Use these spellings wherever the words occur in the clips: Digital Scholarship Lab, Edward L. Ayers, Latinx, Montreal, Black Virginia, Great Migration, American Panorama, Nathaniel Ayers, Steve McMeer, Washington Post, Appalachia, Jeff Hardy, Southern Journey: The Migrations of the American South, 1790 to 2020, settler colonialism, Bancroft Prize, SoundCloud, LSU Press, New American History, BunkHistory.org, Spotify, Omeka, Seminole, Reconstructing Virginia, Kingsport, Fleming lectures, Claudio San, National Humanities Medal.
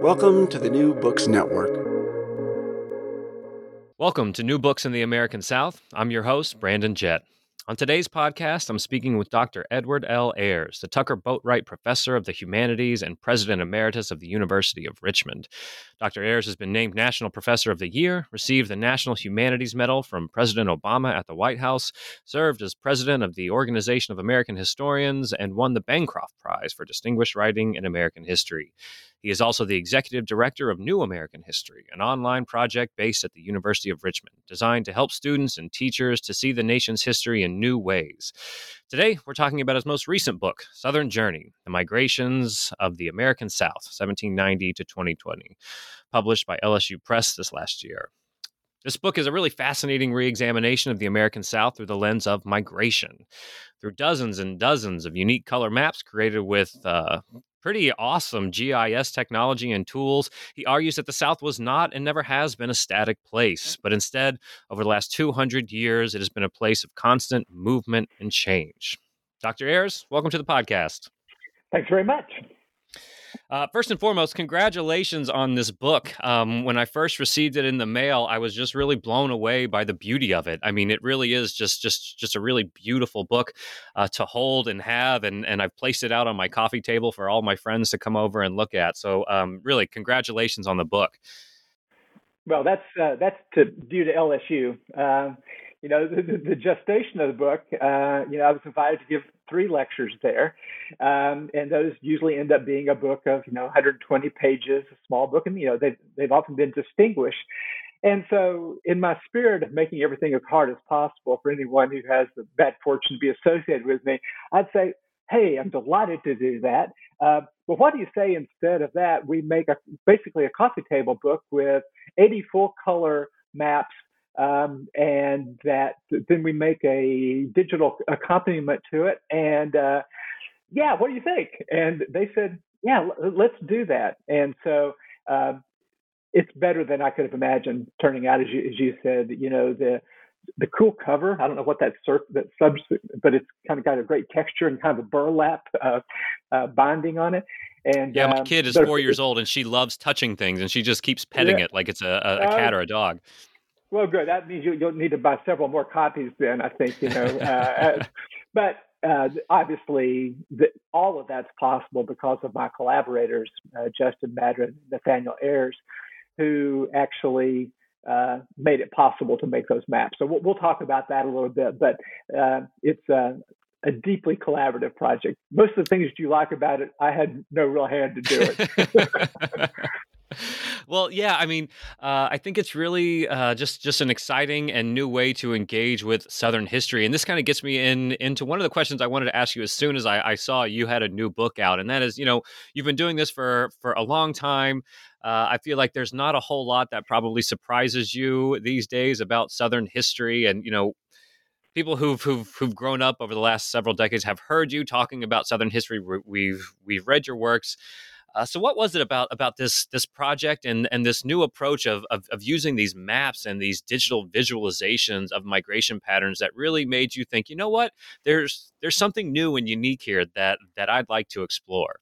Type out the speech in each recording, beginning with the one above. Welcome to the New Books Network. Welcome to New Books in the American South. I'm your host, Brandon Jett. On today's podcast, I'm speaking with Dr. Edward L. Ayers, the Tucker Boatwright Professor of the Humanities and President Emeritus of the University of Richmond. Dr. Ayers has been named National Professor of the Year, received the National Humanities Medal from President Obama at the White House, served as President of the Organization of American Historians, and won the Bancroft Prize for Distinguished Writing in American History. He is also the Executive Director of New American History, an online project based at the University of Richmond, designed to help students and teachers to see the nation's history in new ways. Today, we're talking about his most recent book, Southern Journey: The Migrations of the American South, 1790 to 2020, published by LSU Press this last year. This book is a really fascinating reexamination of the American South through the lens of migration, through dozens and dozens of unique color maps created with pretty awesome GIS technology and tools. He argues that the South was not and never has been a static place, but instead, over the last 200 years, it has been a place of constant movement and change. Dr. Ayers, welcome to the podcast. Thanks very much. First and foremost, congratulations on this book. When I first received it in the mail, I was just really blown away by the beauty of it. I mean, it really is just a really beautiful book to hold and have. And I've placed it out on my coffee table for all my friends to come over and look at. So really, congratulations on the book. Well, that's due to LSU. The gestation of the book, I was invited to give 3 lectures there, and those usually end up being a book of 120 pages, a small book, and they've often been distinguished. And so, in my spirit of making everything as hard as possible for anyone who has the bad fortune to be associated with me, I'd say, hey, I'm delighted to do that. But what do you say instead of that? We make basically a coffee table book with 80 full color maps. And that then we make a digital accompaniment to it. And what do you think? And they said, yeah, let's do that. And so it's better than I could have imagined turning out, as you said. The cool cover, I don't know what that substance, but it's kind of got a great texture and kind of a burlap binding on it. And yeah, my kid is 4 years old and she loves touching things and she just keeps petting it like it's a cat or a dog. Well, good. That means you'll need to buy several more copies then, I think, but obviously, all of that's possible because of my collaborators, Justin Madrid, Nathaniel Ayers, who actually made it possible to make those maps. So we'll talk about that a little bit, but it's a deeply collaborative project. Most of the things that you like about it, I had no real hand to do it. Well, yeah, I mean, I think it's really just an exciting and new way to engage with Southern history. And this kind of gets me into one of the questions I wanted to ask you as soon as I saw you had a new book out. And that is, you've been doing this for a long time. I feel like there's not a whole lot that probably surprises you these days about Southern history. And, people who've grown up over the last several decades have heard you talking about Southern history. We've read your works. So what was it about this project and this new approach of using these maps and these digital visualizations of migration patterns that really made you think, you know what, there's something new and unique here that I'd like to explore?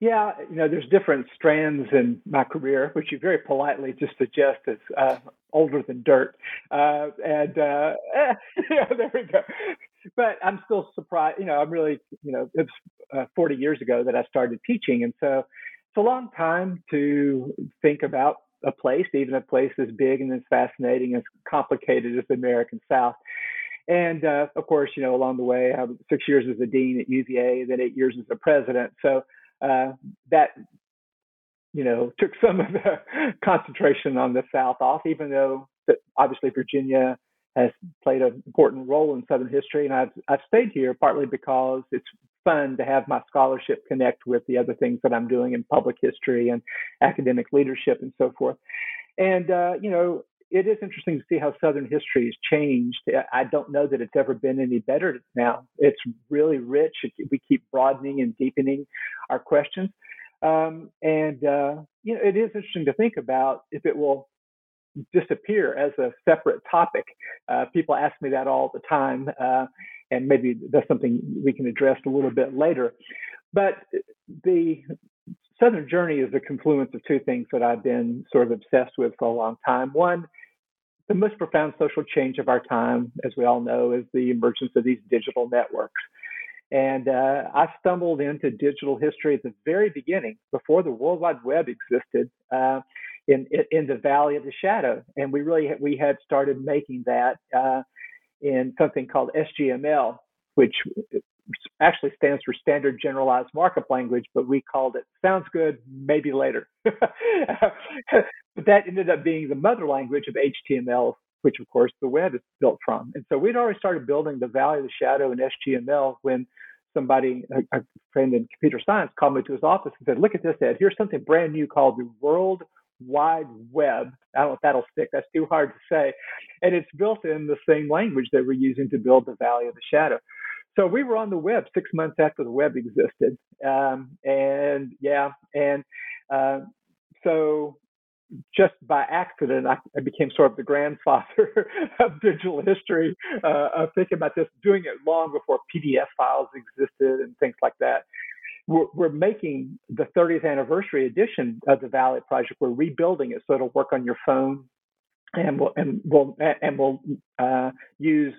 Yeah, there's different strands in my career, which you very politely just suggest is older than dirt. There we go. But I'm still surprised, I'm really, it's 40 years ago that I started teaching. And so it's a long time to think about a place, even a place as big and as fascinating, as complicated as the American South. And of course, along the way, I was 6 years as a dean at UVA, then 8 years as a president. So that, took some of the concentration on the South off, even though obviously Virginia has played an important role in Southern history. And I've stayed here partly because it's fun to have my scholarship connect with the other things that I'm doing in public history and academic leadership and so forth. And, it is interesting to see how Southern history has changed. I don't know that it's ever been any better now. It's really rich. We keep broadening and deepening our questions. It is interesting to think about if it will disappear as a separate topic. People ask me that all the time, and maybe that's something we can address a little bit later. But the Southern Journey is the confluence of two things that I've been sort of obsessed with for a long time. One, the most profound social change of our time, as we all know, is the emergence of these digital networks. And I stumbled into digital history at the very beginning, before the World Wide Web existed, in the Valley of the Shadow. And we had started making that in something called HTML, which actually stands for Standard Generalized Markup Language, but we called it, sounds good, maybe later. But that ended up being the mother language of HTML, which, of course, the web is built from. And so we'd already started building the Valley of the Shadow in HTML when somebody, a friend in computer science, called me to his office and said, look at this, Ed, here's something brand new called the World Wide Web. I don't know if that'll stick. That's too hard to say. And it's built in the same language that we're using to build the Valley of the Shadow. So we were on the web 6 months after the web existed. So just by accident, I became sort of the grandfather of digital history, of thinking about this, doing it long before PDF files existed and things like that. We're making the 30th anniversary edition of the Valley Project. We're rebuilding it so it'll work on your phone, and we'll use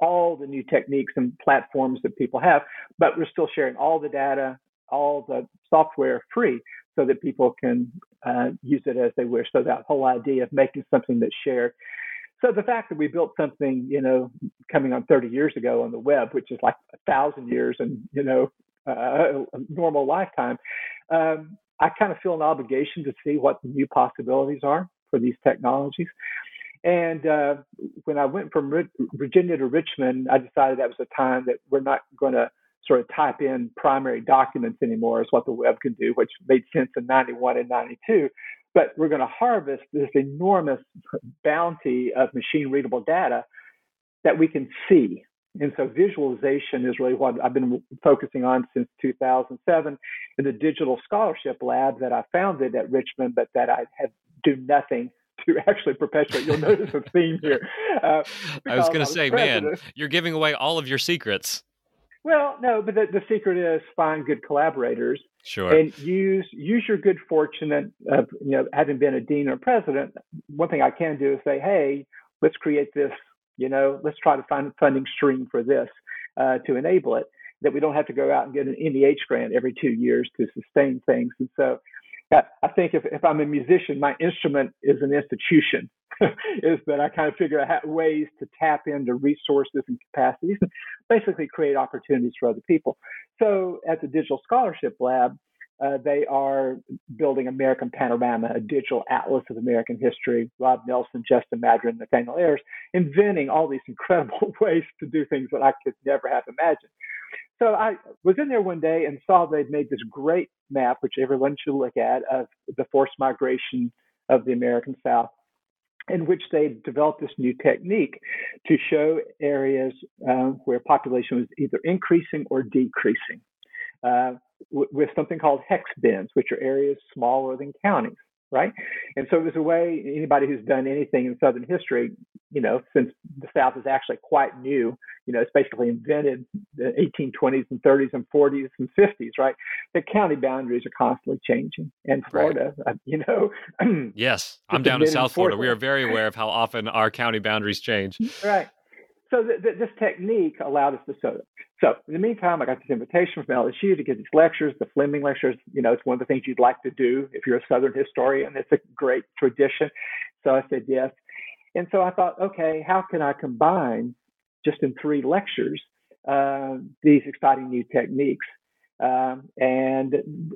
all the new techniques and platforms that people have, but we're still sharing all the data, all the software free, so that people can use it as they wish. So that whole idea of making something that's shared. So the fact that we built something, coming on 30 years ago on the web, which is like 1,000 years and, a normal lifetime, I kind of feel an obligation to see what the new possibilities are for these technologies. And when I went from Virginia to Richmond, I decided that was a time that we're not going to sort of type in primary documents anymore, is what the web can do, which made sense in 91 and 92. But we're going to harvest this enormous bounty of machine-readable data that we can see. And so visualization is really what I've been focusing on since 2007 in the Digital Scholarship Lab that I founded at Richmond, but that I have do nothing to actually perpetuate. You'll notice a theme here. I was going to say, man, you're giving away all of your secrets. Well, no, but the secret is find good collaborators. Sure. And use your good fortune of having been a dean or president. One thing I can do is say, hey, let's create this, let's try to find a funding stream for this to enable it, that we don't have to go out and get an NEH grant every 2 years to sustain things. And so I think if I'm a musician, my instrument is an institution, is that I kind of figure out ways to tap into resources and capacities, and basically create opportunities for other people. So at the Digital Scholarship Lab, they are building American Panorama, a digital atlas of American history. Rob Nelson, Justin Madrid, Nathaniel Ayers, inventing all these incredible ways to do things that I could never have imagined. So I was in there one day and saw they'd made this great map, which everyone should look at, of the forced migration of the American South, in which they developed this new technique to show areas where population was either increasing or decreasing with something called hex bins, which are areas smaller than counties, right? And so it was a way, anybody who's done anything in Southern history, since the South is actually quite new, it's basically invented the 1820s and 30s and 40s and 50s, right? The county boundaries are constantly changing. And Florida, right. Yes, I'm down in South Florida. We are very aware of how often our county boundaries change. Right. So this technique allowed us to show it. So in the meantime, I got this invitation from LSU to get these lectures, the Fleming lectures. It's one of the things you'd like to do if you're a Southern historian. It's a great tradition. So I said yes. And so I thought, okay, how can I combine just in 3 lectures these exciting new techniques? And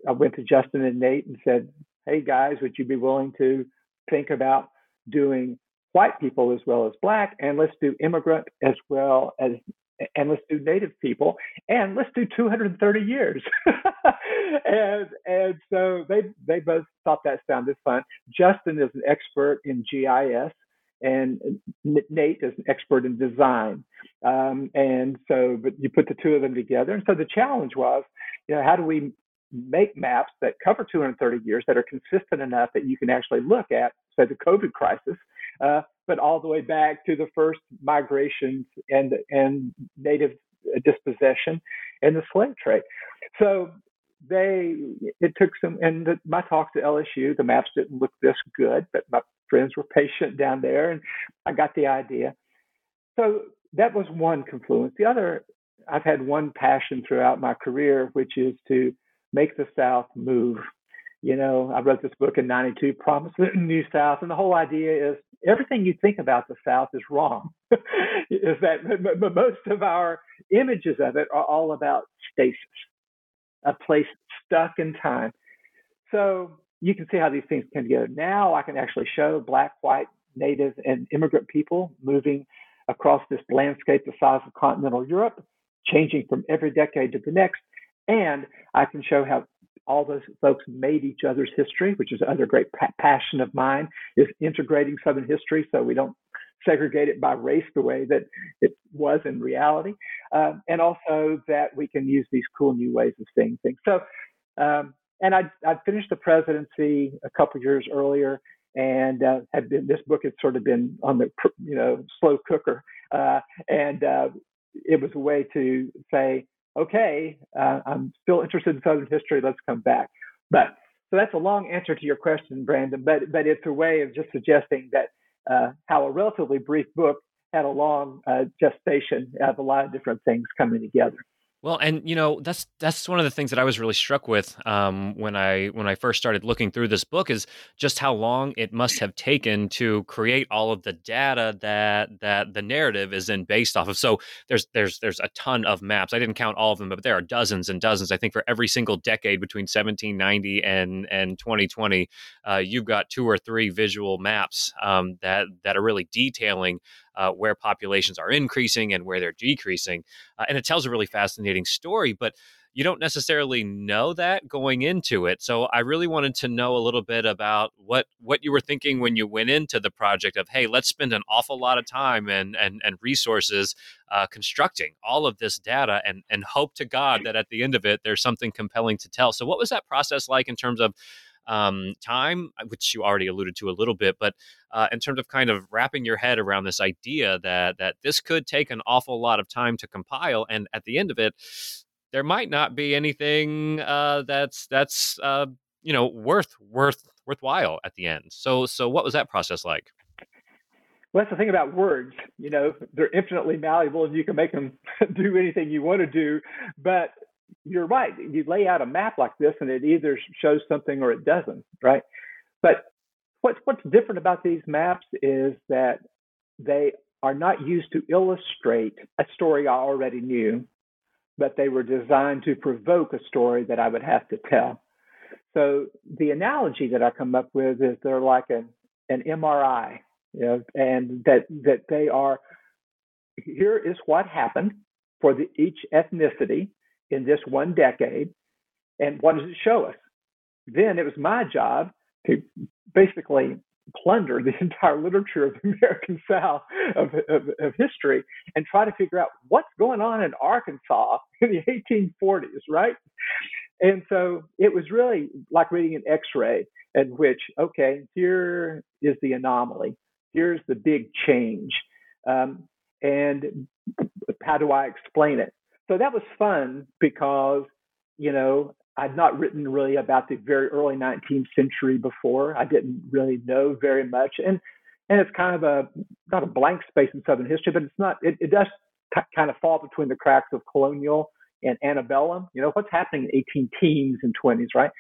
I went to Justin and Nate and said, hey, guys, would you be willing to think about doing white people as well as black, and let's do immigrant as well as, and let's do native people, and let's do 230 years. and so they both thought that sounded fun. Justin is an expert in GIS, and Nate is an expert in design. But you put the two of them together. And so the challenge was, how do we make maps that cover 230 years that are consistent enough that you can actually look at, say, the COVID crisis, but all the way back to the first migrations and native dispossession and the slave trade. So it took some, and my talk to LSU, the maps didn't look this good, but my friends were patient down there and I got the idea. So that was one confluence. The other, I've had one passion throughout my career, which is to make the South move. You know, I wrote this book in 92, Promise the New South, and the whole idea is everything you think about the South is wrong. Is that most of our images of it are all about stasis, a place stuck in time. So you can see how these things come together. Now I can actually show Black, white, Native, and immigrant people moving across this landscape the size of continental Europe, changing from every decade to the next. And I can show how all those folks made each other's history, which is another great passion of mine, is integrating Southern history so we don't segregate it by race the way that it was in reality. And also that we can use these cool new ways of seeing things. So, and I finished the presidency a couple of years earlier, and this book had sort of been on the, slow cooker. It was a way to say, okay, I'm still interested in Southern history. Let's come back. So that's a long answer to your question, Brandon, but it's a way of just suggesting that how a relatively brief book had a long gestation of a lot of different things coming together. Well, and that's one of the things that I was really struck with when I first started looking through this book is just how long it must have taken to create all of the data that the narrative is then based off of. So there's a ton of maps. I didn't count all of them, but there are dozens and dozens. I think for every single decade between 1790 and 2020, you've got two or three visual maps that are really detailing where populations are increasing and where they're decreasing. And it tells a really fascinating story, but you don't necessarily know that going into it. So I really wanted to know a little bit about what you were thinking when you went into the project of, hey, let's spend an awful lot of time and resources constructing all of this data and hope to God that at the end of it, there's something compelling to tell. So what was that process like in terms of time, which you already alluded to a little bit, but in terms of kind of wrapping your head around this idea that this could take an awful lot of time to compile, and at the end of it, there might not be anything that's worthwhile at the end. So what was that process like? Well, that's the thing about words. They're infinitely malleable, and you can make them do anything you want to do, but you're right. You lay out a map like this and it either shows something or it doesn't, right? But what's different about these maps is that they are not used to illustrate a story I already knew, but they were designed to provoke a story that I would have to tell. So the analogy that I come up with is they're like an MRI, and that they are, here is what happened for each ethnicity in this one decade, and what does it show us? Then it was my job to basically plunder the entire literature of the American South of history and try to figure out what's going on in Arkansas in the 1840s, right? And so it was really like reading an X-ray in which, okay, here is the anomaly. Here's the big change. And how do I explain it? So that was fun because, I'd not written really about the very early 19th century before. I didn't really know very much. And it's kind of not a blank space in Southern history, but it's not, it does kind of fall between the cracks of colonial and antebellum. What's happening in 18 teens and 20s, right?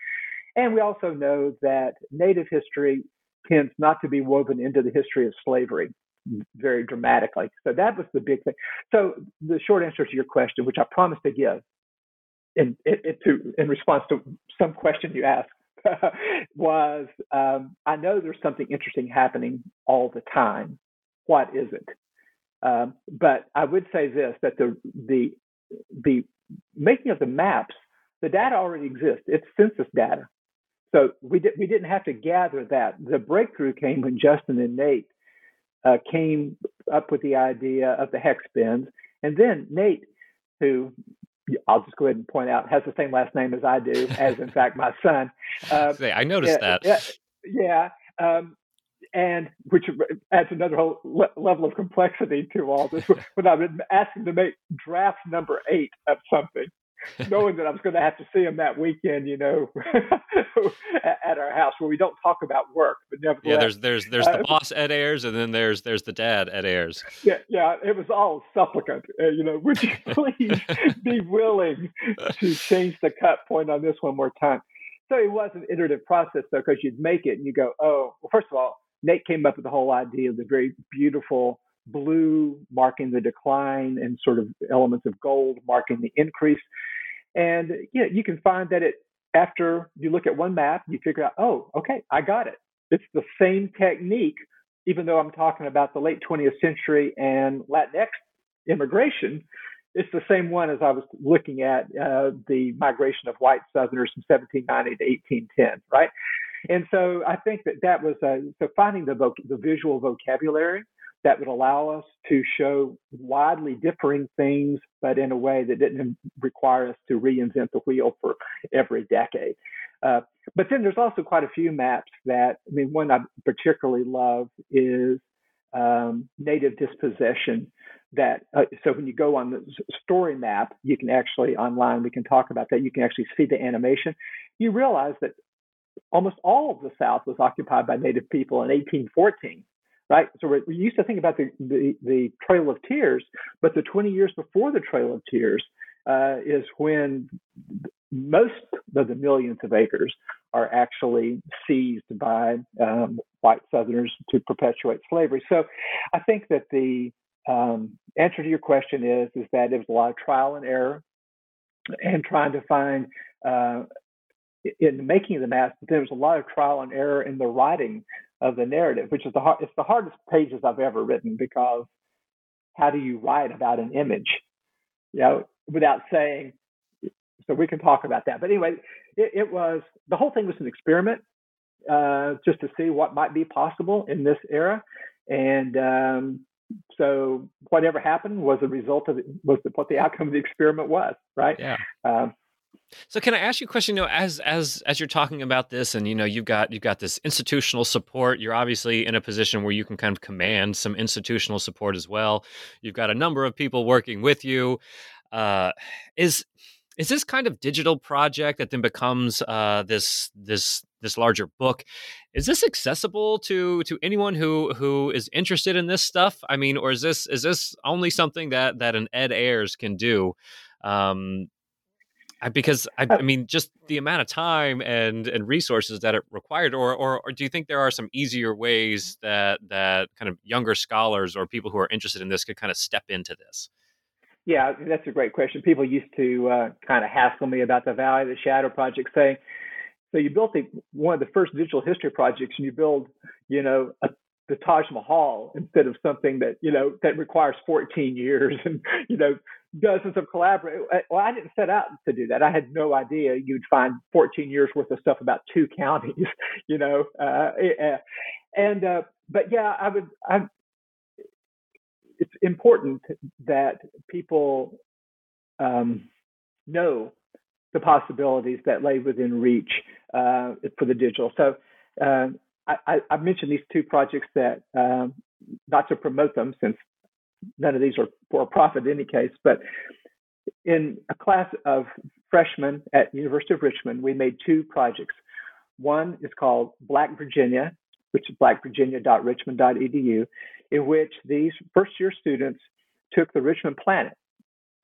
And we also know that Native history tends not to be woven into the history of slavery very dramatically. So that was the big thing. So the short answer to your question, which I promised to give in response to some question you asked, was I know there's something interesting happening all the time. What is it? But I would say this, that the making of the maps, the data already exists. It's census data. So we didn't have to gather that. The breakthrough came when Justin and Nate came up with the idea of the hex bins. And then Nate, who I'll just go ahead and point out has the same last name as I do, as in fact my son. I noticed that. And which adds another whole level of complexity to all this. When I've been asking to make draft number 8 of something, knowing that I was going to have to see him that weekend, you know, at our house where we don't talk about work, but nevertheless. Yeah, there's the boss, Ed Ayers, and then there's the dad, Ed Ayers. Yeah, it was all supplicant. You know, would you please be willing to change the cut point on this one more time? So it was an iterative process, though, because you'd make it and you go, oh, well, first of all, Nate came up with the whole idea of the very beautiful blue marking the decline and sort of elements of gold marking the increase. And yeah, you can find that it after you look at one map, you figure out, oh, okay, I got it. It's the same technique, even though I'm talking about the late 20th century and Latinx immigration. It's the same one as I was looking at the migration of white Southerners from 1790 to 1810, right? And so I think that was so finding the visual vocabulary that would allow us to show widely differing things, but in a way that didn't require us to reinvent the wheel for every decade. But then there's also quite a few maps that, I mean, one I particularly love is native dispossession. That so when you go on the story map, you can actually online, we can talk about that. You can actually see the animation. You realize that almost all of the South was occupied by Native people in 1814, right? So we used to think about the Trail of Tears, but the 20 years before the Trail of Tears is when most of the millions of acres are actually seized by white Southerners to perpetuate slavery. So I think that the answer to your question is that it was a lot of trial and error and trying to find in making the maps, but there was a lot of trial and error in the writing of the narrative, which is it's the hardest pages I've ever written, because how do you write about an image, you know, without saying, so we can talk about that. But anyway, it was, the whole thing was an experiment just to see what might be possible in this era. And, so whatever happened was the result of it, was what the outcome of the experiment was, right? Yeah. So can I ask you a question? You know, as you're talking about this, and you know, you've got this institutional support. You're obviously in a position where you can kind of command some institutional support as well. You've got a number of people working with you. Is this kind of digital project that then becomes this larger book? Is this accessible to anyone who is interested in this stuff? I mean, or is this only something that an Ed Ayers can do? Because I mean, just the amount of time and resources that it required, or do you think there are some easier ways that kind of younger scholars or people who are interested in this could kind of step into this? Yeah, that's a great question. People used to kind of hassle me about the Valley of the Shadow project, saying, so you built one of the first digital history projects, and you build, you know, the Taj Mahal instead of something that, you know, that requires 14 years and, you know, dozens of collaborators. Well, I didn't set out to do that. I had no idea you'd find 14 years worth of stuff about two counties, you know. But yeah, it's important that people know the possibilities that lay within reach for the digital. So I mentioned these two projects that, not to promote them since none of these are for profit in any case, but in a class of freshmen at University of Richmond, we made two projects. One is called Black Virginia, which is blackvirginia.richmond.edu, in which these first-year students took the Richmond Planet,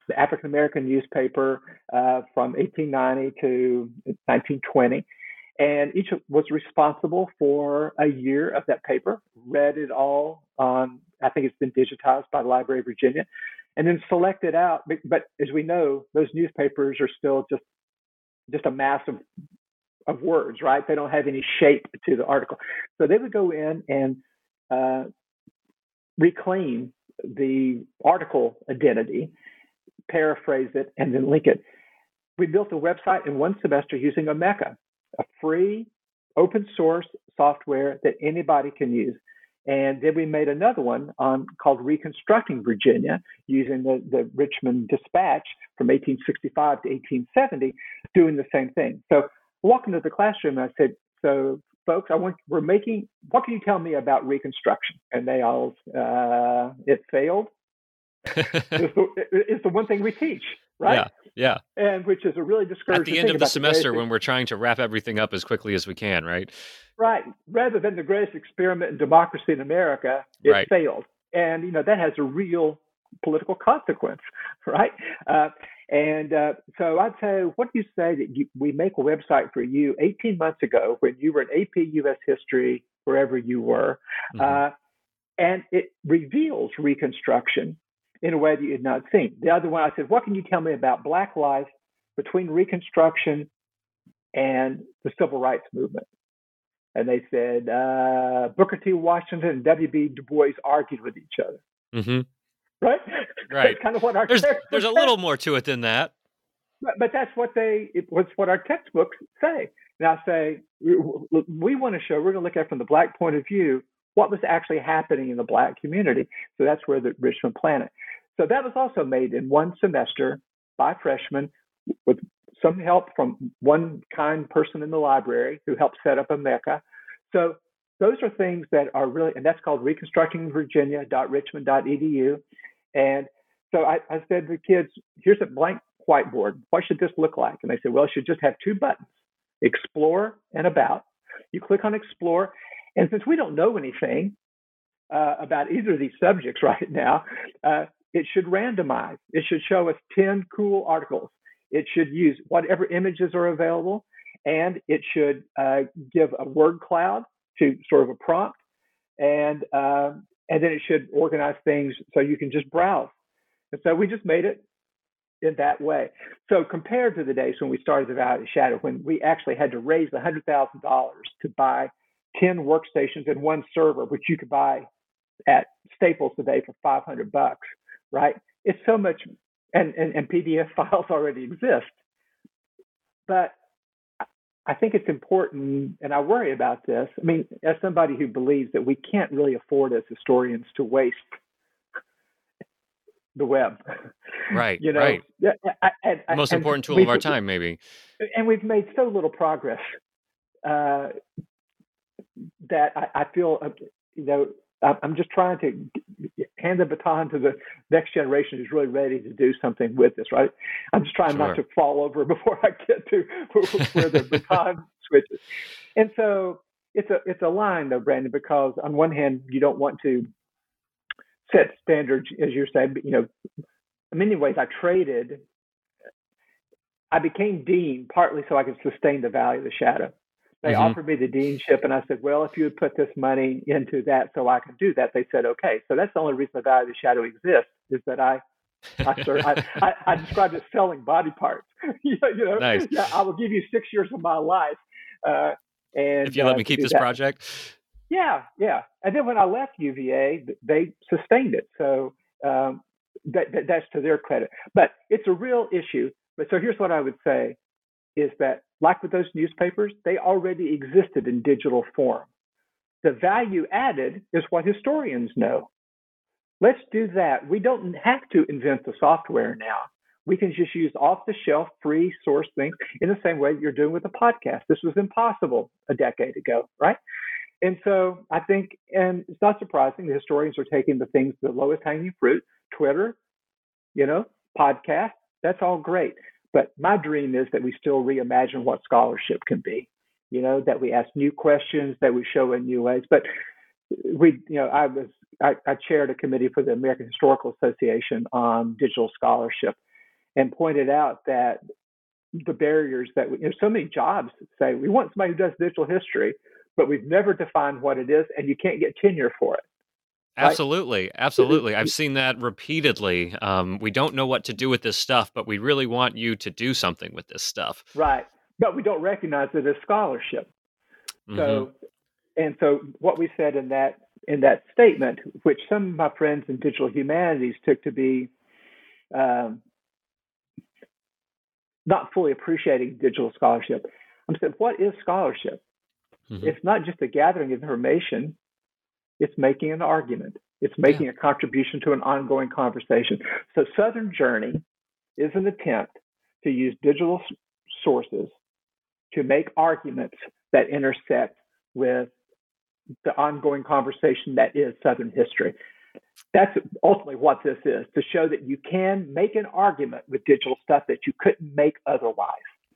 the African-American newspaper from 1890 to 1920, and each was responsible for a year of that paper, read it all on, I think it's been digitized by the Library of Virginia, and then selected out, but as we know, those newspapers are still just a mass of words, right? They don't have any shape to the article. So they would go in and reclaim the article identity, paraphrase it, and then link it. We built a website in one semester using Omeka, a free open source software that anybody can use. And then we made another one called Reconstructing Virginia, using the Richmond Dispatch from 1865 to 1870, doing the same thing. So walking into the classroom, I said, so folks, what can you tell me about Reconstruction? And they all, it failed. It's the one thing we teach, right? Yeah, yeah. And which is a really discouraging thing. At the end of the semester when we're trying to wrap everything up as quickly as we can, right? Right. Rather than the greatest experiment in democracy in America, it failed. And, you know, that has a real political consequence, right? So I'd say, what do you say that we make a website for you 18 months ago when you were in AP U.S. history, wherever you were, and it reveals Reconstruction in a way that you had not seen. The other one, I said, what can you tell me about Black life between Reconstruction and the Civil Rights Movement? And they said, Booker T. Washington and W.B. Du Bois argued with each other. Mm-hmm. Right? Right. That's kind of what our there's a little more to it than that. But that's what what our textbooks say. And I say, we want to show, we're going to look at from the Black point of view, what was actually happening in the Black community. So that's where the Richmond Planet. So that was also made in one semester by freshmen with some help from one kind person in the library who helped set up a Mecca. So those are things that are really, and that's called reconstructingvirginia.richmond.edu. And so I said to the kids, here's a blank whiteboard. What should this look like? And they said, well, it should just have two buttons, explore and about. You click on explore. And since we don't know anything about either of these subjects right now, it should randomize. It should show us 10 cool articles. It should use whatever images are available, and it should give a word cloud to sort of a prompt, and then it should organize things so you can just browse. And so we just made it in that way. So compared to the days when we started the Valley of the Shadow, when we actually had to raise $100,000 to buy 10 workstations and one server, which you could buy at Staples today for $500, right? It's so much, and PDF files already exist. But I think it's important, and I worry about this. I mean, as somebody who believes that we can't really afford as historians to waste the web. Right, you know, right. The most important tool of our time, maybe. And we've made so little progress that I feel, you know, I'm just trying to hand the baton to the next generation who's really ready to do something with this, right? I'm just trying not to fall over before I get to where the baton switches. And so it's a line, though, Brandon, because on one hand, you don't want to set standards, as you're saying, but, you know, in many ways, I became dean partly so I could sustain the Valley of the Shadow. They offered me the deanship, and I said, well, if you would put this money into that so I can do that, they said, okay. So that's the only reason the Valley of the Shadow exists, is that I described it selling body parts. you know? Nice. Yeah, I will give you 6 years of my life. And if you let me keep this project. Yeah, yeah. And then when I left UVA, they sustained it. So that's to their credit. But it's a real issue. But so here's what I would say is that, like with those newspapers, they already existed in digital form. The value added is what historians know. Let's do that. We don't have to invent the software now. We can just use off-the-shelf, free source things in the same way that you're doing with the podcast. This was impossible a decade ago, right? And so I think, and it's not surprising, the historians are taking the things, the lowest hanging fruit, Twitter, you know, podcast, that's all great. But my dream is that we still reimagine what scholarship can be, you know, that we ask new questions, that we show in new ways. But we, you know, I chaired a committee for the American Historical Association on digital scholarship and pointed out that the barriers that we, you know, so many jobs say we want somebody who does digital history, but we've never defined what it is and you can't get tenure for it. Absolutely. Absolutely. I've seen that repeatedly. We don't know what to do with this stuff, but we really want you to do something with this stuff. Right. But we don't recognize it as scholarship. So, and so what we said in that statement, which some of my friends in digital humanities took to be not fully appreciating digital scholarship. I said, what is scholarship? It's not just a gathering of information. It's making an argument. It's making a contribution to an ongoing conversation. So Southern Journey is an attempt to use digital sources to make arguments that intersect with the ongoing conversation that is Southern history. That's ultimately what this is, to show that you can make an argument with digital stuff that you couldn't make otherwise.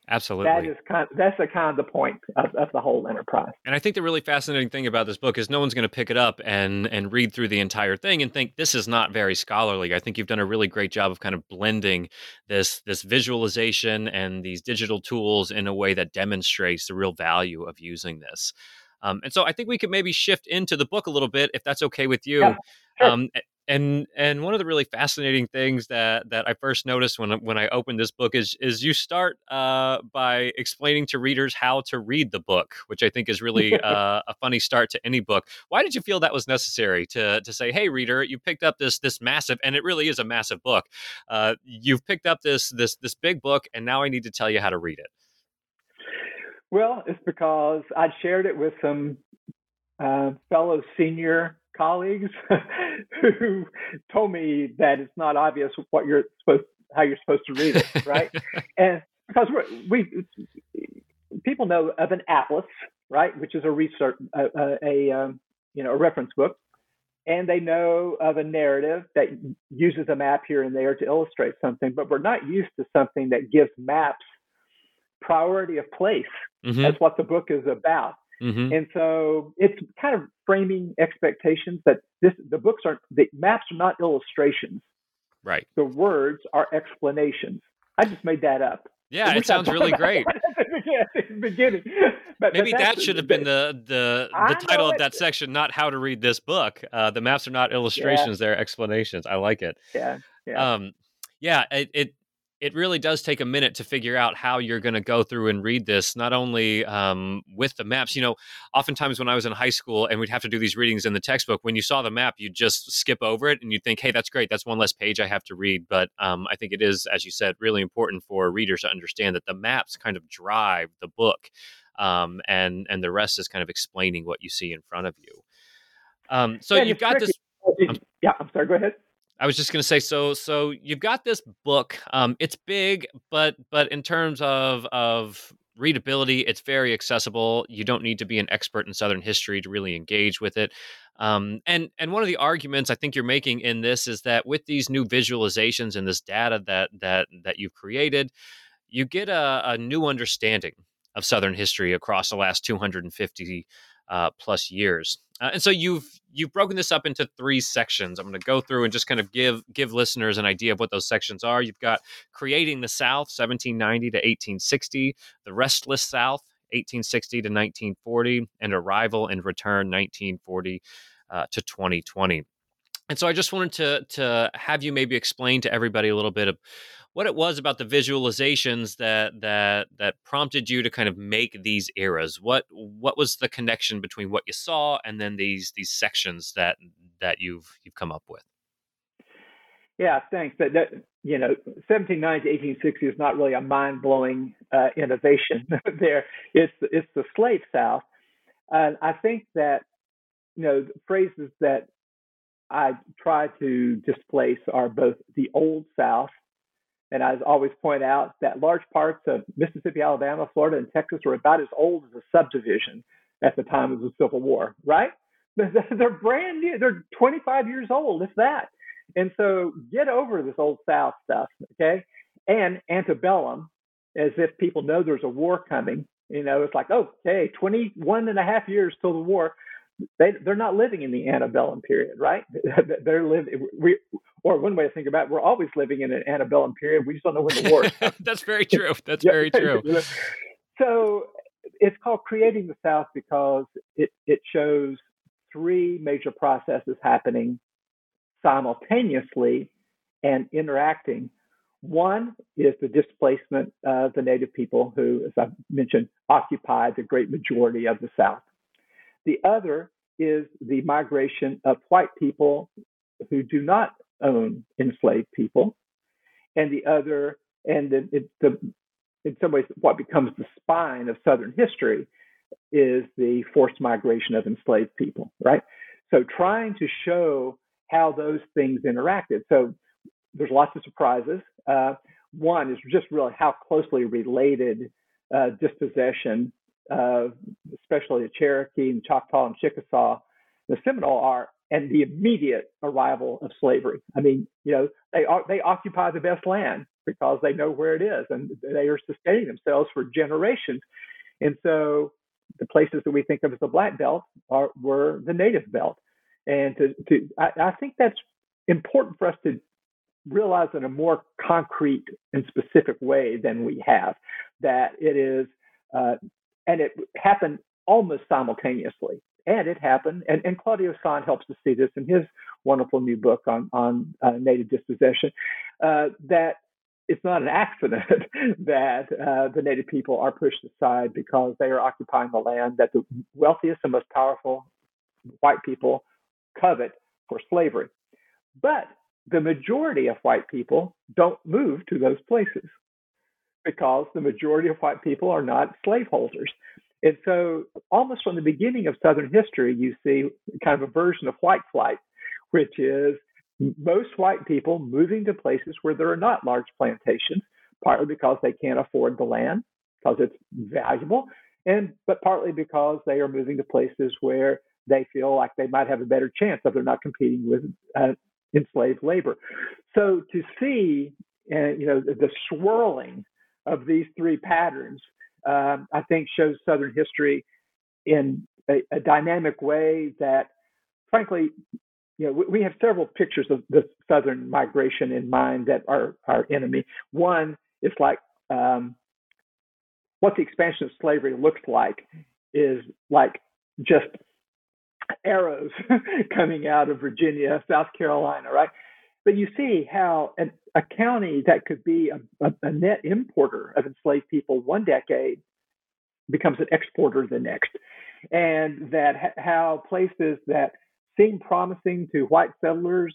Absolutely. That's the point of the whole enterprise. And I think the really fascinating thing about this book is no one's going to pick it up and read through the entire thing and think this is not very scholarly. I think you've done a really great job of kind of blending this visualization and these digital tools in a way that demonstrates the real value of using this. And so I think we could maybe shift into the book a little bit, if that's okay with you. Yeah, sure. And one of the really fascinating things that I first noticed when I opened this book is you start by explaining to readers how to read the book, which I think is really a funny start to any book. Why did you feel that was necessary to say, hey, reader, you picked up this massive, and it really is a massive book. You've picked up this big book, and now I need to tell you how to read it. Well, it's because I'd shared it with some fellow senior colleagues who told me that it's not obvious how you're supposed to read it, right? And because people know of an atlas, right, which is a reference book, and they know of a narrative that uses a map here and there to illustrate something, but we're not used to something that gives maps priority of place. Mm-hmm. That's what the book is about. Mm-hmm. And so it's kind of framing expectations that the maps are not illustrations. Right. The words are explanations. I just made that up. Yeah, it sounds really great. Beginning. But maybe that should have been the title of that section, not how to read this book. The maps are not illustrations, they're explanations. I like it. Yeah. It really does take a minute to figure out how you're going to go through and read this, not only with the maps. You know, oftentimes when I was in high school and we'd have to do these readings in the textbook, when you saw the map, you'd just skip over it and you'd think, hey, that's great. That's one less page I have to read. But I think it is, as you said, really important for readers to understand that the maps kind of drive the book, and the rest is kind of explaining what you see in front of you. You've got tricky. This. I'm sorry. Go ahead. I was just going to say, so you've got this book. It's big, but in terms of readability, it's very accessible. You don't need to be an expert in Southern history to really engage with it. And one of the arguments I think you're making in this is that with these new visualizations and this data that you've created, you get a new understanding of Southern history across the last 250 plus years. And so you've broken this up into three sections. I'm going to go through and just kind of give listeners an idea of what those sections are. You've got Creating the South, 1790 to 1860, The Restless South, 1860 to 1940, and Arrival and Return, 1940 to 2020. And so I just wanted to have you maybe explain to everybody a little bit of what it was about the visualizations that prompted you to kind of make these eras. What was the connection between what you saw and then these sections that you've come up with? Yeah, thanks. That 1790 to 1860 is not really a mind-blowing innovation. There, it's the slave South. I think that the phrases that I try to displace are both the Old South, and I always point out that large parts of Mississippi, Alabama, Florida, and Texas were about as old as a subdivision at the time of the Civil War, right? They're brand new. They're 25 years old, if that. And so get over this Old South stuff, okay? And antebellum, as if people know there's a war coming. It's like, okay, 21 and a half years till the war. They're not living in the antebellum period, right? Or one way to think about it, we're always living in an antebellum period. We just don't know when the war is. That's very true. That's very true. So it's called Creating the South because it shows three major processes happening simultaneously and interacting. One is the displacement of the native people who, as I mentioned, occupied the great majority of the South. The other is the migration of white people who do not own enslaved people, in some ways, what becomes the spine of Southern history is the forced migration of enslaved people, right? So trying to show how those things interacted. So there's lots of surprises. One is just really how closely related dispossession, especially the Cherokee and Choctaw and Chickasaw the Seminole are and the immediate arrival of slavery. I mean, you know, they occupy the best land because they know where it is, and they are sustaining themselves for generations. And so the places that we think of as the Black Belt were the Native Belt. And I think that's important for us to realize in a more concrete and specific way than we have, that it is, and it happened almost simultaneously. And it happened, and Claudio San helps us see this in his wonderful new book on native dispossession, that it's not an accident that the Native people are pushed aside because they are occupying the land that the wealthiest and most powerful white people covet for slavery. But the majority of white people don't move to those places because the majority of white people are not slaveholders. And so almost from the beginning of Southern history, you see kind of a version of white flight, which is most white people moving to places where there are not large plantations, partly because they can't afford the land, because it's valuable, but partly because they are moving to places where they feel like they might have a better chance if they're not competing with enslaved labor. So to see, you know, the swirling of these three patterns, I think shows Southern history in a dynamic way that, frankly, you know, we have several pictures of the Southern migration in mind that are our enemy. One is like what the expansion of slavery looked like is like just arrows coming out of Virginia, South Carolina, right? But you see how a county that could be a net importer of enslaved people one decade becomes an exporter the next. And that how places that seem promising to white settlers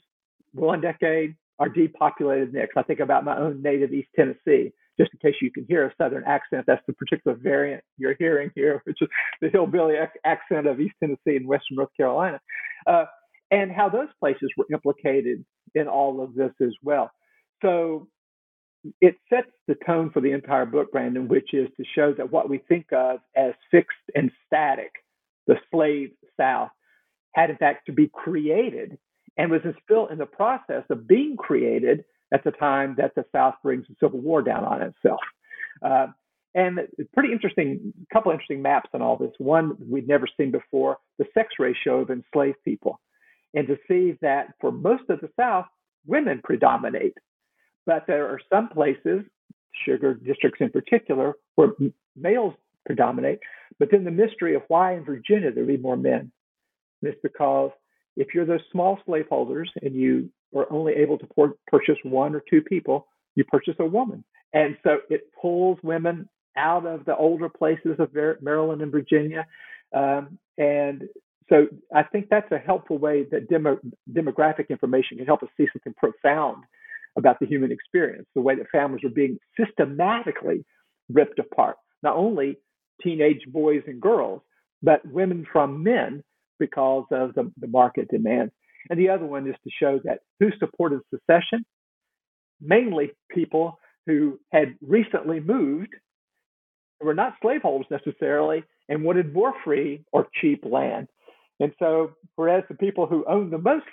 one decade are depopulated next. I think about my own native East Tennessee. Just in case you can hear a Southern accent, that's the particular variant you're hearing here, which is the hillbilly accent of East Tennessee and Western North Carolina. And how those places were implicated in all of this as well. So it sets the tone for the entire book, Brandon, which is to show that what we think of as fixed and static, the slave South, had in fact to be created and was still in the process of being created at the time that the South brings the Civil War down on itself. And pretty interesting, a couple interesting maps on all this. One we'd never seen before, the sex ratio of enslaved people. And to see that for most of the South, women predominate. But there are some places, sugar districts in particular, where males predominate. But then the mystery of why in Virginia there would be more men. And it's because if you're those small slaveholders and you are only able to purchase one or two people, you purchase a woman. And so it pulls women out of the older places of Maryland and Virginia. So I think that's a helpful way that demographic information can help us see something profound about the human experience, the way that families are being systematically ripped apart, not only teenage boys and girls, but women from men because of the market demand. And the other one is to show that who supported secession? Mainly people who had recently moved, were not slaveholders necessarily, and wanted more free or cheap land. And so, whereas the people who own the most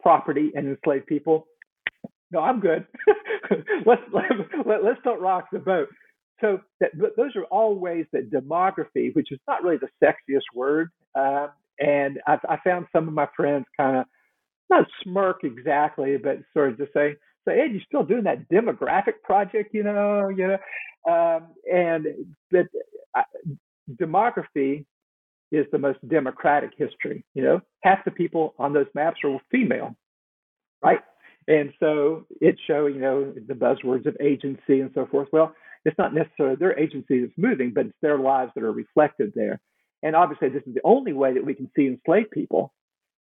property and enslaved people, no, I'm good. let's not rock the boat. So, but those are all ways that demography, which is not really the sexiest word, and I found some of my friends kind of not smirk exactly, but sort of just say, "So, Ed, you're still doing that demographic project, you know, and that demography is the most democratic history. You know, half the people on those maps are female, right? And so it shows, you know, the buzzwords of agency and so forth. Well, it's not necessarily their agency that's moving, but it's their lives that are reflected there. And obviously, this is the only way that we can see enslaved people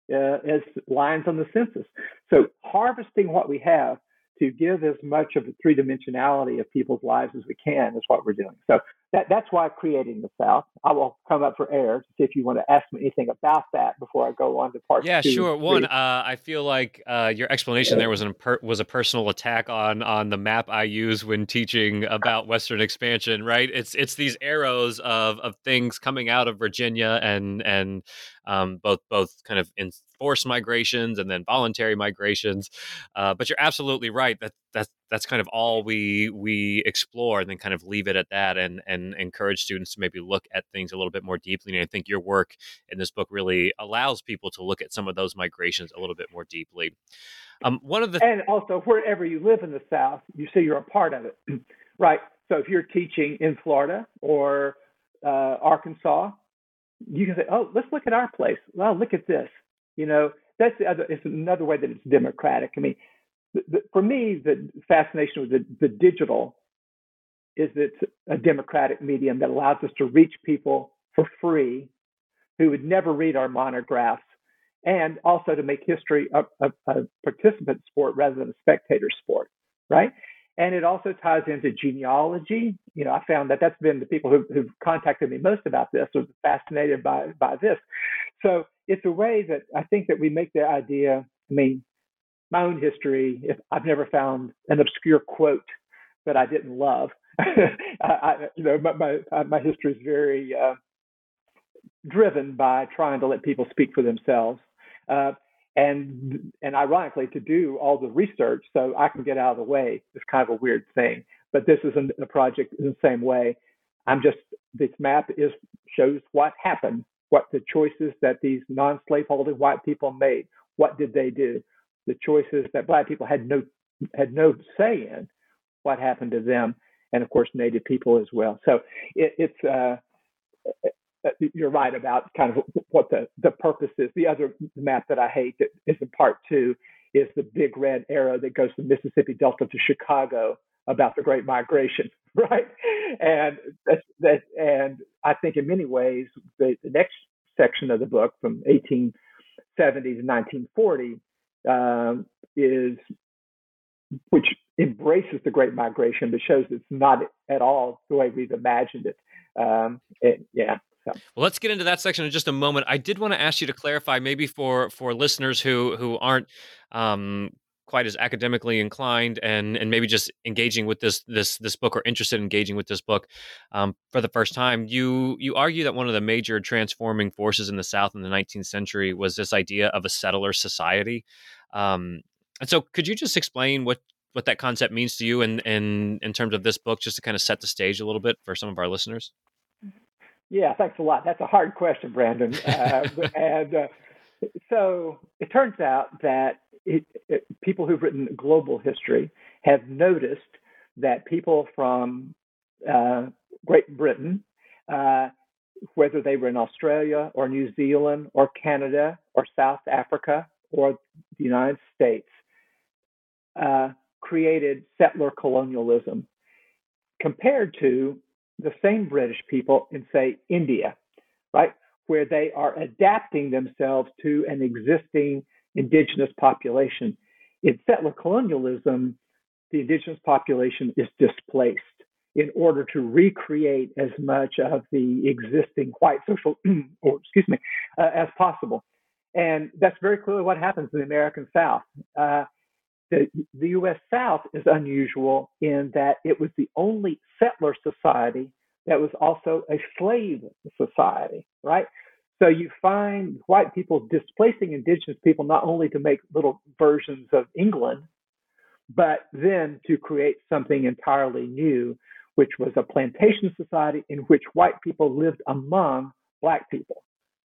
as lines on the census. So harvesting what we have to give as much of the three-dimensionality of people's lives as we can is what we're doing. So That's why creating the South. I will come up for air to see if you want to ask me anything about that before I go on to part two. Yeah, sure. One, I feel like your explanation there was a personal attack on the map I use when teaching about Western expansion, right? It's these arrows of things coming out of Virginia and both kind of enforced migrations and then voluntary migrations. But you're absolutely right that's kind of all we explore and then kind of leave it at that and encourage students to maybe look at things a little bit more deeply. And I think your work in this book really allows people to look at some of those migrations a little bit more deeply. And also, wherever you live in the South, you see you're a part of it, right? So if you're teaching in Florida or Arkansas, you can say, "Oh, let's look at our place. Well, look at this." You know, that's the other. It's another way that it's democratic. I mean, for me, the fascination with the digital is that it's a democratic medium that allows us to reach people for free who would never read our monographs, and also to make history a participant sport rather than a spectator sport, right? And it also ties into genealogy. You know, I found that's been the people who've contacted me most about this or fascinated by this. So it's a way that I think that we make the idea. I mean, my own history, if I've never found an obscure quote that I didn't love. My history is very driven by trying to let people speak for themselves. And ironically, to do all the research so I can get out of the way is kind of a weird thing. But this is a project in the same way. This map shows what happened, what the choices that these non-slaveholding white people made. What did they do? The choices that black people had no say in. What happened to them? And of course, Native people as well. So it's you're right about kind of what the purpose is. The other map that I hate that is in part two is the big red arrow that goes from Mississippi Delta to Chicago about the Great Migration, right? And and I think in many ways the next section of the book from 1870 to 1940 which embraces the Great Migration, but shows it's not at all the way we've imagined it. Well, let's get into that section in just a moment. I did want to ask you to clarify, maybe for listeners who aren't quite as academically inclined and maybe just engaging with this book or interested in engaging with this book for the first time. You argue that one of the major transforming forces in the South in the 19th century was this idea of a settler society. And so could you just explain what that concept means to you in terms of this book, just to kind of set the stage a little bit for some of our listeners? Yeah, thanks a lot. That's a hard question, Brandon. So it turns out that people who've written global history have noticed that people from Great Britain, whether they were in Australia or New Zealand or Canada or South Africa or the United States, created settler colonialism compared to the same British people in, say, India, right, where they are adapting themselves to an existing indigenous population. In settler colonialism, the indigenous population is displaced in order to recreate as much of the existing white social, as possible. And that's very clearly what happens in the American South. The U.S. South is unusual in that it was the only settler society that was also a slave society, right? So you find white people displacing indigenous people not only to make little versions of England, but then to create something entirely new, which was a plantation society in which white people lived among black people,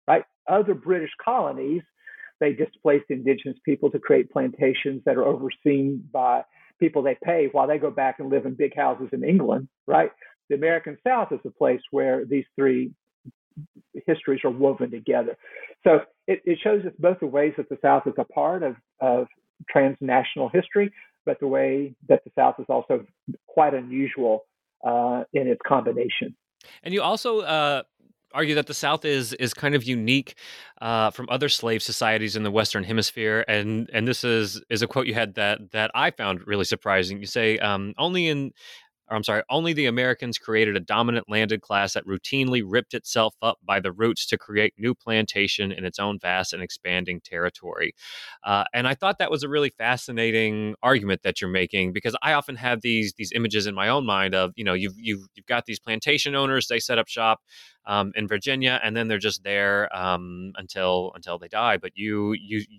right? Other British colonies, they displaced indigenous people to create plantations that are overseen by people they pay while they go back and live in big houses in England, right? The American South is a place where these three histories are woven together. So it shows us both the ways that the South is a part of transnational history, but the way that the South is also quite unusual in its combination. And you also argue that the South is kind of unique from other slave societies in the Western Hemisphere, and this is a quote you had that I found really surprising. You say only in only the Americans created a dominant landed class that routinely ripped itself up by the roots to create new plantation in its own vast and expanding territory. And I thought that was a really fascinating argument that you're making, because I often have these images in my own mind of, you know, you've got these plantation owners, they set up shop in Virginia, and then they're just there until they die. But you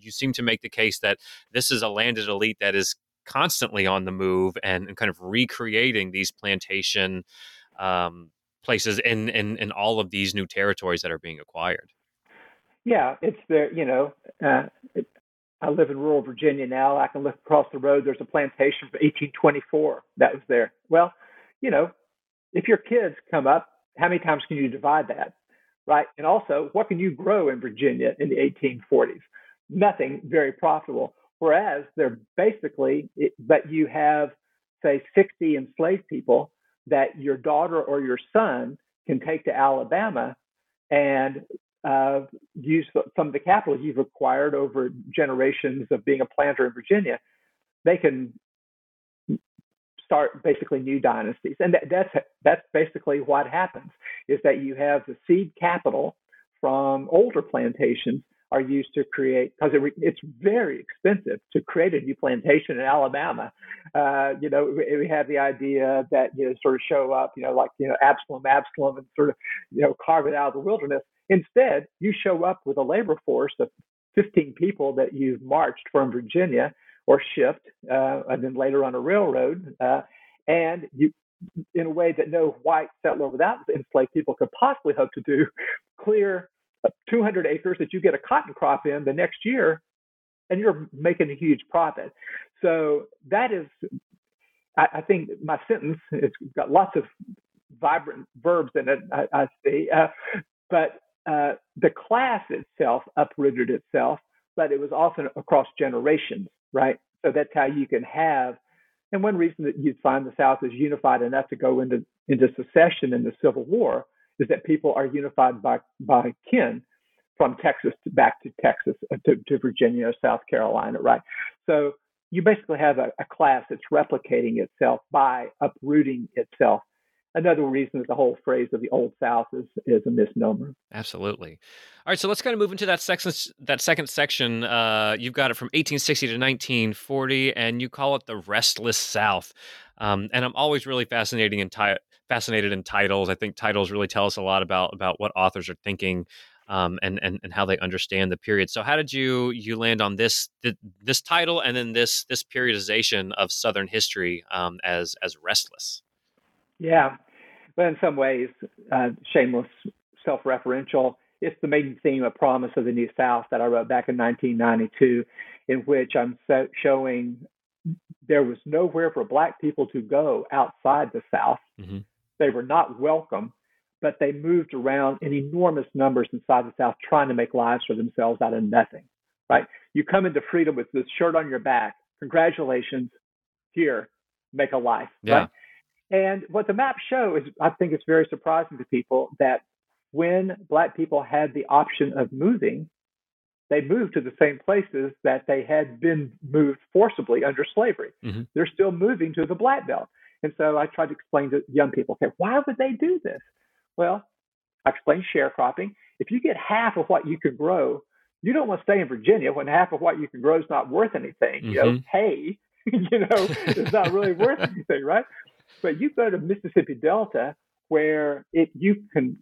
seem to make the case that this is a landed elite that is constantly on the move and kind of recreating these plantation places in all of these new territories that are being acquired. Yeah, it's there. You know, I live in rural Virginia now. I can look across the road. There's a plantation from 1824 that was there. Well, you know, if your kids come up, how many times can you divide that, right? And also, what can you grow in Virginia in the 1840s? Nothing very profitable. Whereas they're basically, but you have, say, 60 enslaved people that your daughter or your son can take to Alabama and use some of the capital you've acquired over generations of being a planter in Virginia. They can start basically new dynasties. And that's basically what happens, is that you have the seed capital from older plantations are used to create, because it's very expensive to create a new plantation in Alabama. You know, we have the idea that, you know, sort of show up, you know, like, you know, Absalom, and sort of, you know, carve it out of the wilderness. Instead, you show up with a labor force of 15 people that you've marched from Virginia or shipped, and then later on a railroad, and you, in a way that no white settler without enslaved people could possibly hope to do, clear 200 acres that you get a cotton crop in the next year, and you're making a huge profit. So that is, I think my sentence, it's got lots of vibrant verbs in it, I see, but the class itself uprooted itself, but it was often across generations, right? So that's how you can have, and one reason that you'd find the South is unified enough to go into secession in the Civil War, is that people are unified by kin from Texas to Virginia or South Carolina, right? So you basically have a class that's replicating itself by uprooting itself. Another reason is the whole phrase of the Old South is a misnomer. Absolutely. All right, so let's kind of move into that second section. You've got it from 1860 to 1940, and you call it the Restless South. And I'm always really fascinated in titles. I think titles really tell us a lot about what authors are thinking and how they understand the period. So how did you land on this title and then this periodization of Southern history as restless? Yeah, but in some ways, shameless, self-referential. It's the main theme of Promise of the New South that I wrote back in 1992, in which I'm showing there was nowhere for Black people to go outside the South. Mm-hmm. They were not welcome, but they moved around in enormous numbers inside the South, trying to make lives for themselves out of nothing, right? You come into freedom with this shirt on your back. Congratulations. Here, make a life, yeah. Right? And what the maps show is, I think it's very surprising to people that when Black people had the option of moving, they moved to the same places that they had been moved forcibly under slavery. Mm-hmm. They're still moving to the Black Belt. And so I tried to explain to young people, okay, why would they do this? Well, I explained sharecropping. If you get half of what you could grow, you don't want to stay in Virginia when half of what you can grow is not worth anything. Mm-hmm. You know, hay, you know, is not really worth anything, right? But you go to Mississippi Delta, where you can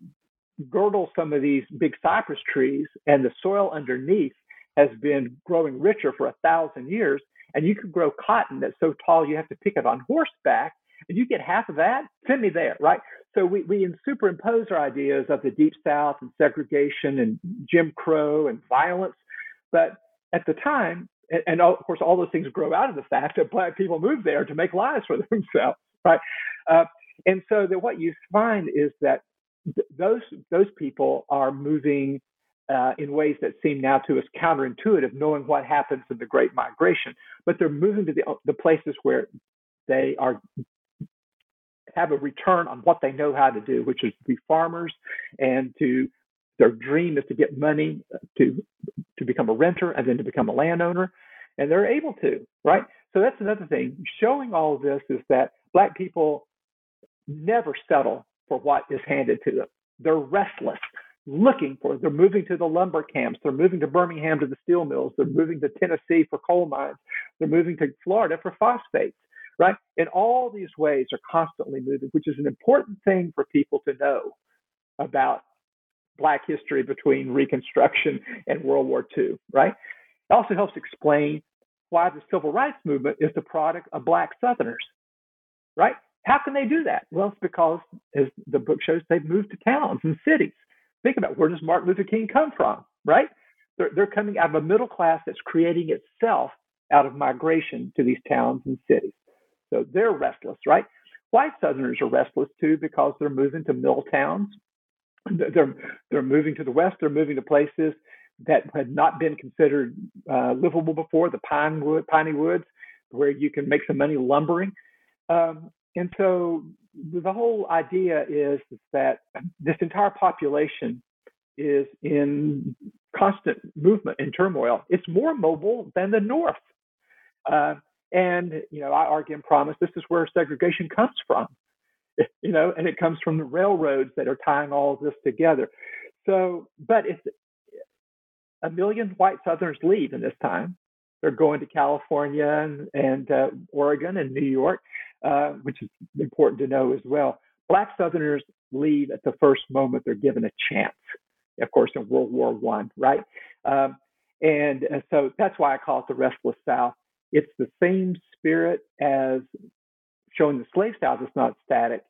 girdle some of these big cypress trees, and the soil underneath has been growing richer for 1,000 years, and you can grow cotton that's so tall you have to pick it on horseback, and you get half of that, send me there, right? So we superimpose our ideas of the Deep South and segregation and Jim Crow and violence, but at the time, and of course all those things grow out of the fact that Black people moved there to make lives for themselves, right? And so that what you find is that those people are moving in ways that seem now to us counterintuitive, knowing what happens in the Great Migration. But they're moving to the places where they have a return on what they know how to do, which is to be farmers, and to their dream is to get money to become a renter and then to become a landowner, and they're able to, right? So that's another thing. Showing all of this is that Black people never settle for what is handed to them. They're restless, looking for, they're moving to the lumber camps, they're moving to Birmingham to the steel mills, they're moving to Tennessee for coal mines, they're moving to Florida for phosphates, right? And all these ways are constantly moving, which is an important thing for people to know about Black history between Reconstruction and World War II, right? It also helps explain why the Civil Rights Movement is the product of Black Southerners, right? How can they do that? Well, it's because, as the book shows, they've moved to towns and cities. Think about, where does Martin Luther King come from, right? They're coming out of a middle class that's creating itself out of migration to these towns and cities. So they're restless, right? White Southerners are restless, too, because they're moving to mill towns. They're moving to the West. They're moving to places that had not been considered livable before, the piney woods, where you can make some money lumbering. And so the whole idea is that this entire population is in constant movement and turmoil. It's more mobile than the North. And, you know, I argue and promise this is where segregation comes from, you know, and it comes from the railroads that are tying all of this together. So, but it's 1 million white Southerners leave in this time. They're going to California and Oregon and New York, which is important to know as well. Black Southerners leave at the first moment they're given a chance, of course, in World War I, right? And so that's why I call it the Restless South. It's the same spirit as showing the slave South is not static,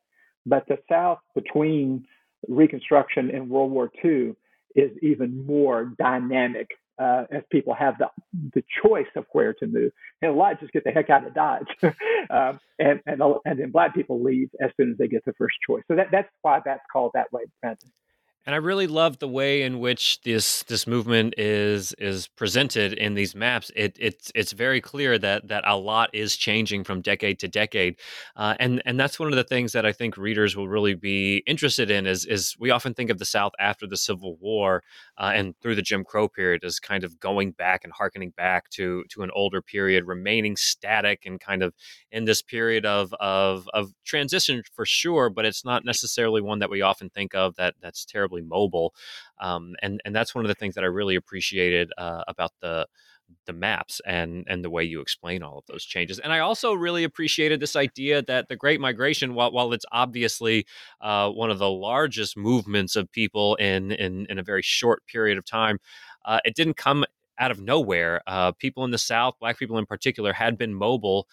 but the South between Reconstruction and World War II is even more dynamic as people have the choice of where to move. And a lot just get the heck out of Dodge. and then Black people leave as soon as they get the first choice. So that's why that's called that way. And I really love the way in which this movement is presented in these maps. It's very clear that a lot is changing from decade to decade, and that's one of the things that I think readers will really be interested in. Is we often think of the South after the Civil War and through the Jim Crow period as kind of going back and hearkening back to an older period, remaining static and kind of in this period of transition for sure, but it's not necessarily one that we often think of that's terrible. Mobile, and that's one of the things that I really appreciated about the maps and the way you explain all of those changes. And I also really appreciated this idea that the Great Migration, while it's obviously one of the largest movements of people in a very short period of time, it didn't come out of nowhere. People in the South, Black people in particular, had been mobile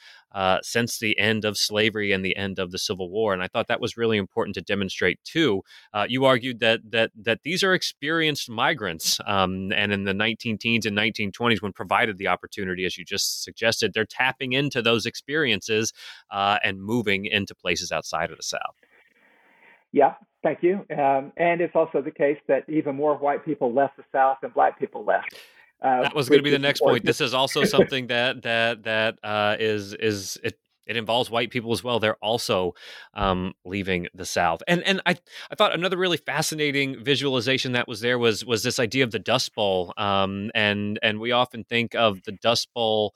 since the end of slavery and the end of the Civil War. And I thought that was really important to demonstrate, too. You argued that these are experienced migrants. And in the 1910s and 1920s, when provided the opportunity, as you just suggested, they're tapping into those experiences and moving into places outside of the South. Yeah, thank you. And it's also the case that even more white people left the South than Black people left. That was going to be the next point. This is also something that involves white people as well. They're also leaving the South. And I thought another really fascinating visualization that was there was this idea of the Dust Bowl. And we often think of the Dust Bowl.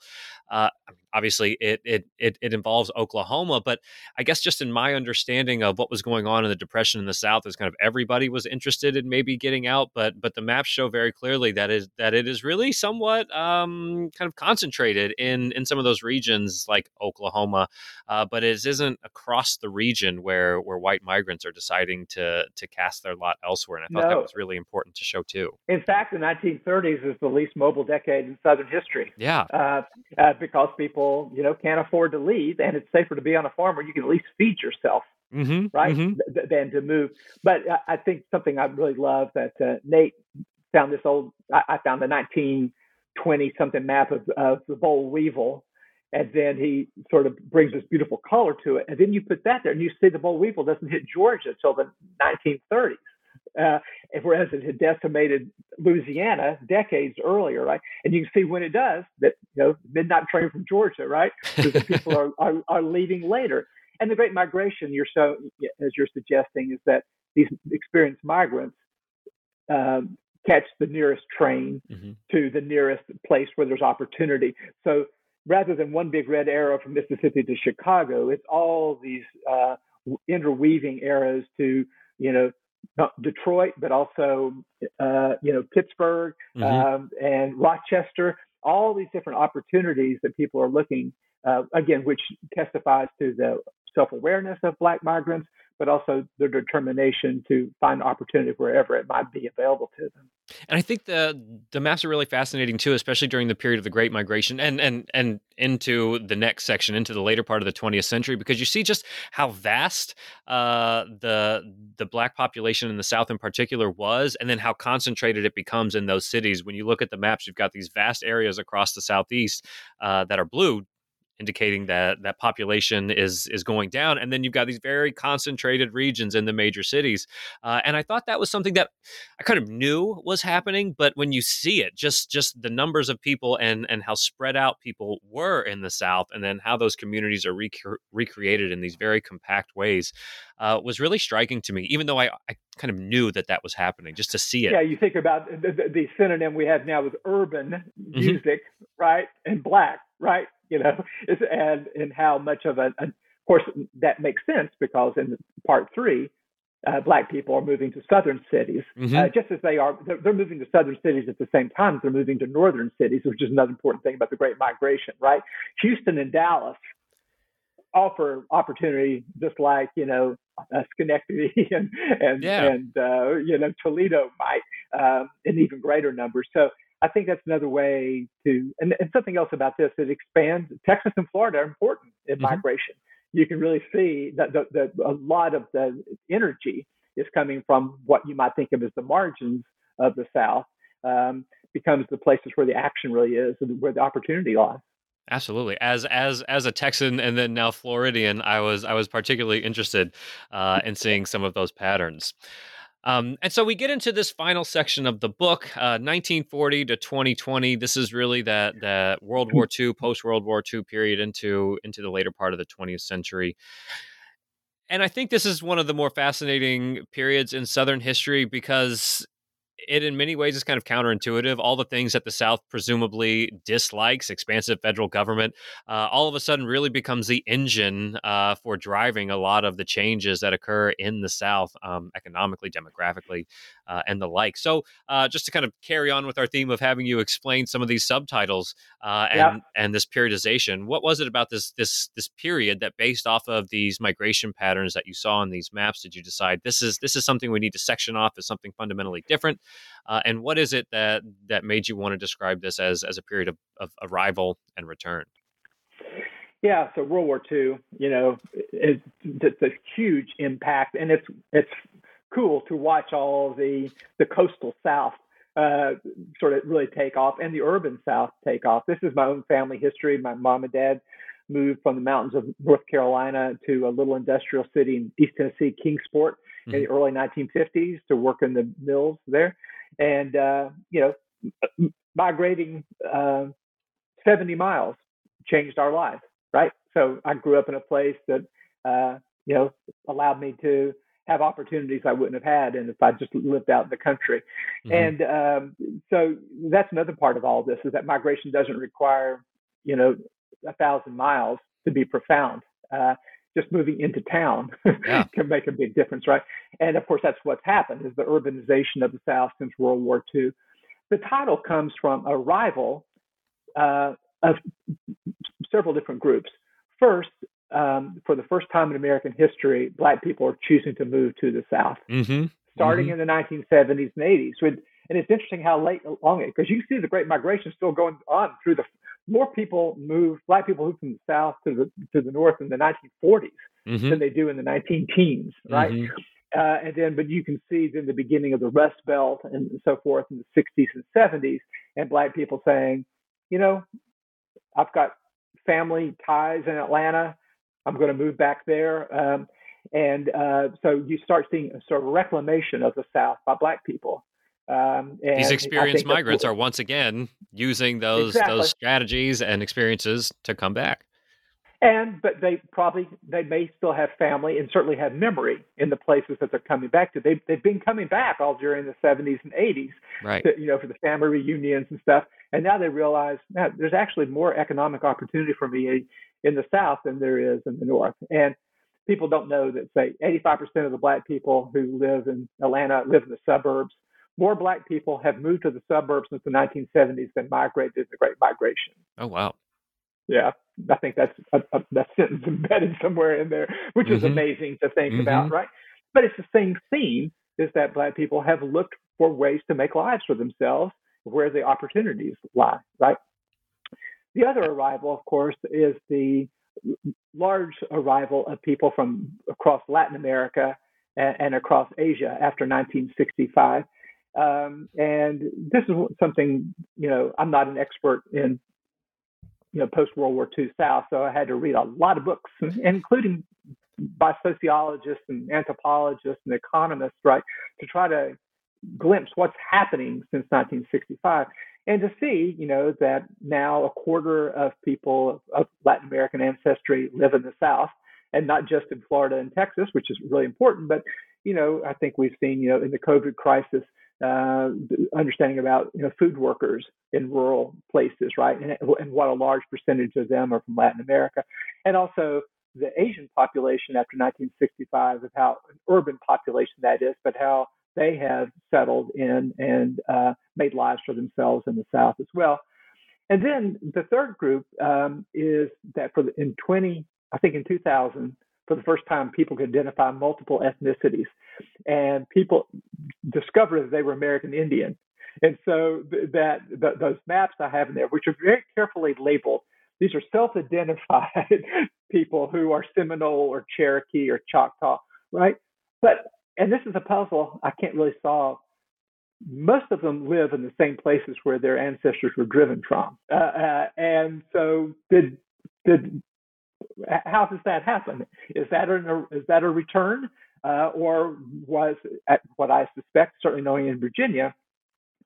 Obviously, it involves Oklahoma, but I guess just in my understanding of what was going on in the Depression in the South is kind of everybody was interested in maybe getting out, but the maps show very clearly that it is really somewhat kind of concentrated in some of those regions like Oklahoma, but it isn't across the region where white migrants are deciding to cast their lot elsewhere, and I thought that was really important to show too. In fact, the 1930s is the least mobile decade in Southern history. Yeah, because people, you know, can't afford to leave, and it's safer to be on a farm where you can at least feed yourself, right, than to move. But I think something I really love that Nate found this old. I found the 1920 something map of the boll weevil, and then he sort of brings this beautiful color to it, and then you put that there, and you see the boll weevil doesn't hit Georgia until the 1930s. Whereas it had decimated Louisiana decades earlier, right? And you can see when it does that, you know, midnight train from Georgia, right? Because the people are leaving later. And the Great Migration, as you're suggesting, is that these experienced migrants catch the nearest train to the nearest place where there's opportunity. So rather than one big red arrow from Mississippi to Chicago, it's all these interweaving arrows to, Detroit, but also, Pittsburgh, and Rochester, all these different opportunities that people are looking, again, which testifies to the self-awareness of Black migrants, but also their determination to find opportunity wherever it might be available to them. And I think the maps are really fascinating too, especially during the period of the Great Migration and into the next section, into the later part of the 20th century, because you see just how vast the Black population in the South in particular was, and then how concentrated it becomes in those cities. When you look at the maps, you've got these vast areas across the Southeast that are blue, indicating that population is going down. And then you've got these very concentrated regions in the major cities. And I thought that was something that I kind of knew was happening, but when you see it, just the numbers of people and how spread out people were in the South, and then how those communities are recreated in these very compact ways was really striking to me, even though I kind of knew that was happening, just to see it. Yeah, you think about the synonym we have now is urban music, right? And Black, right? And how much of of course, that makes sense because in part 3, Black people are moving to southern cities, just as they're moving to southern cities at the same time. They're moving to northern cities, which is another important thing about the Great Migration, right? Houston and Dallas offer opportunity, just like, Schenectady and Toledo might, in even greater numbers. So I think that's another way to, and something else about this, it expands. Texas and Florida are important in migration. You can really see that a lot of the energy is coming from what you might think of as the margins of the South, becomes the places where the action really is and where the opportunity lies. Absolutely. As a Texan and then now Floridian, I was particularly interested in seeing some of those patterns. And so we get into this final section of the book, 1940 to 2020. This is really that World War II, post-World War II period into the later part of the 20th century. And I think this is one of the more fascinating periods in Southern history because it in many ways is kind of counterintuitive. All the things that the South presumably dislikes, expansive federal government, all of a sudden really becomes the engine for driving a lot of the changes that occur in the South, economically, demographically, and the like. So just to kind of carry on with our theme of having you explain some of these subtitles and this periodization, what was it about this period that based off of these migration patterns that you saw in these maps, did you decide this is something we need to section off as something fundamentally different? And what is it that made you want to describe this as a period of arrival and return? Yeah, so World War II, it's a huge impact, and it's cool to watch all the coastal South sort of really take off, and the urban South take off. This is my own family history. My mom and dad moved from the mountains of North Carolina to a little industrial city in East Tennessee, Kingsport, in the early 1950s to work in the mills there. And, migrating 70 miles changed our lives, right? So I grew up in a place that, allowed me to have opportunities I wouldn't have had. And if I just lived out in the country. And so that's another part of all this is that migration doesn't require, 1,000 miles to be profound. Just moving into town can make a big difference, right? And of course, that's what's happened is the urbanization of the South since World War II. The title comes from a rival of several different groups. First, for the first time in American history, Black people are choosing to move to the South, starting in the 1970s and 80s. And it's interesting how late along it, because you can see the Great Migration still going on through more people move, Black people move from the South to the North in the 1940s than they do in the 19-teens, right? But you can see then the beginning of the Rust Belt and so forth in the 60s and 70s, and Black people saying, I've got family ties in Atlanta. I'm going to move back there. So you start seeing a sort of reclamation of the South by Black people. These experienced migrants are once again using those strategies and experiences to come back. But they may still have family and certainly have memory in the places that they're coming back to. They've been coming back all during the 70s and 80s, right? For the family reunions and stuff. And now they realize there's actually more economic opportunity for me in the South than there is in the North. And people don't know that, say, 85% of the Black people who live in Atlanta live in the suburbs. More Black people have moved to the suburbs since the 1970s than migrated in the Great Migration. Oh, wow. Yeah, I think that's that sentence embedded somewhere in there, which is amazing to think about, right? But it's the same theme, is that Black people have looked for ways to make lives for themselves where the opportunities lie, right? The other arrival, of course, is the large arrival of people from across Latin America and across Asia after 1965. And this is something, you know, I'm not an expert in, you know, post-World War II South, so I had to read a lot of books, including by sociologists and anthropologists and economists, right, to try to glimpse what's happening since 1965. And to see, you know, that now a quarter of people of Latin American ancestry live in the South, and not just in Florida and Texas, which is really important. But, you know, I think we've seen, you know, in the COVID crisis, understanding about, you know, food workers in rural places, right? And what a large percentage of them are from Latin America. And also the Asian population after 1965, of how an urban population that is, but how they have settled in and made lives for themselves in the South as well. And then the third group is that in 2000, for the first time, people could identify multiple ethnicities, and people discovered that they were American Indian. And so those maps I have in there, which are very carefully labeled, these are self-identified people who are Seminole or Cherokee or Choctaw, right? And this is a puzzle I can't really solve. Most of them live in the same places where their ancestors were driven from. And so how does that happen? Is that a return? Or was, what I suspect, certainly knowing in Virginia,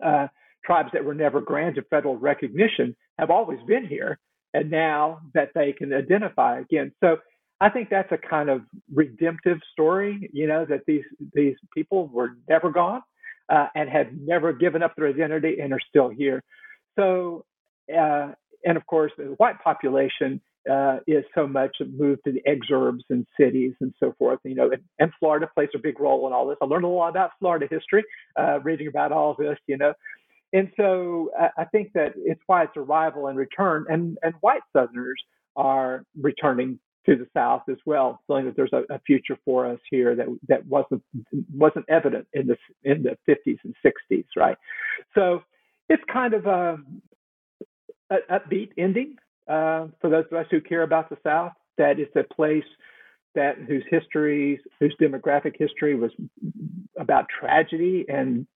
tribes that were never granted federal recognition have always been here, and now that they can identify again. So I think that's a kind of redemptive story, you know, that these people were never gone and have never given up their identity and are still here. So, and of course, the white population is so much moved to the exurbs and cities and so forth, you know, and Florida plays a big role in all this. I learned a lot about Florida history, reading about all this, you know. And so I think that it's why it's arrival and return, and white Southerners are returning to the South as well, feeling that there's a future for us here that wasn't evident in the 50s and 60s, right? So it's kind of an upbeat ending for those of us who care about the South. That it's a place whose demographic history was about tragedy and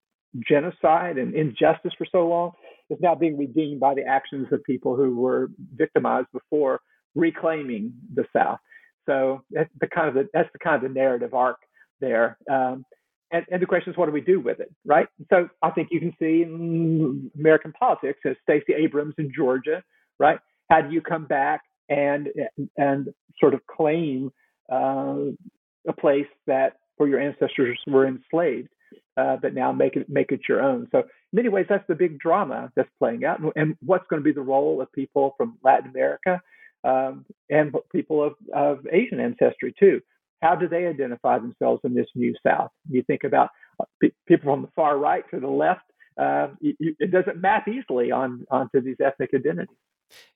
genocide and injustice for so long is now being redeemed by the actions of people who were victimized before, reclaiming the South. So that's the kind of the narrative arc there. And the question is, what do we do with it, right? So I think you can see in American politics, as Stacey Abrams in Georgia, right? How do you come back and sort of claim a place that where your ancestors were enslaved, but now make it your own? So in many ways, that's the big drama that's playing out, and what's going to be the role of people from Latin America. And people of Asian ancestry, too. How do they identify themselves in this new South? You think about people from the far right to the left. It doesn't map easily onto these ethnic identities.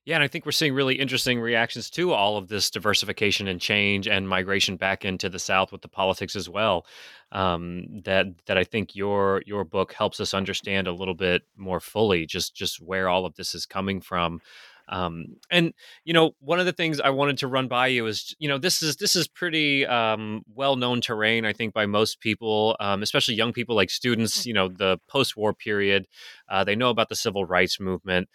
Yeah, and I think we're seeing really interesting reactions to all of this diversification and change and migration back into the South with the politics as well. That I think your book helps us understand a little bit more fully just where all of this is coming from. And, you know, one of the things I wanted to run by you is, you know, this is pretty well-known terrain, I think, by most people, especially young people like students, you know, the post-war period. They know about the civil rights movement.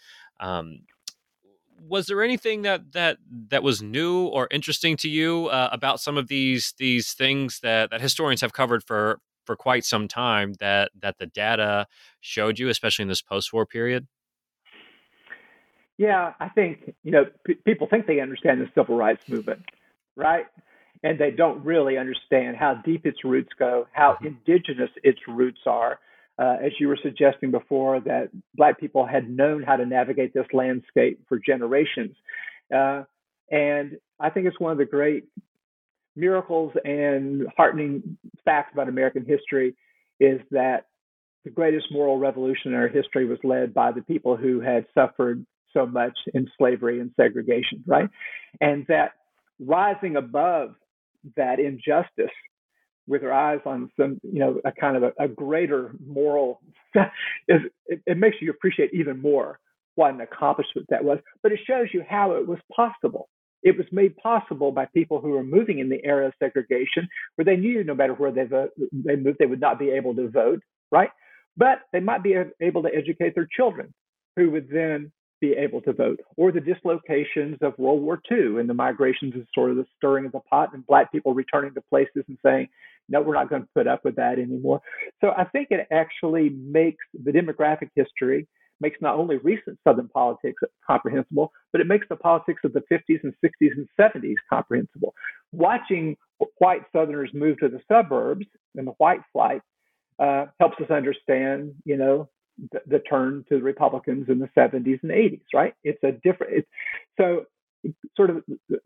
Was there anything that was new or interesting to you about some of these things that historians have covered for quite some time that the data showed you, especially in this post-war period? Yeah, I think, you know, people think they understand the civil rights movement, right? And they don't really understand how deep its roots go, how indigenous its roots are. As you were suggesting before, that Black people had known how to navigate this landscape for generations. And I think it's one of the great miracles and heartening facts about American history is that the greatest moral revolution in our history was led by the people who had suffered so much in slavery and segregation, right? And that rising above that injustice with our eyes on some, you know, a kind of a greater moral, it makes you appreciate even more what an accomplishment that was. But it shows you how it was possible. It was made possible by people who were moving in the era of segregation, where they knew no matter where they moved, they would not be able to vote, right? But they might be able to educate their children, who would then be able to vote. Or the dislocations of World War II and the migrations and sort of the stirring of the pot and Black people returning to places and saying, no, we're not going to put up with that anymore. So I think it actually makes the demographic history, makes not only recent Southern politics comprehensible, but it makes the politics of the 50s and 60s and 70s comprehensible. Watching white Southerners move to the suburbs and the white flight helps us understand, you know, the turn to the Republicans in the 70s and 80s, right? It's a different, so sort of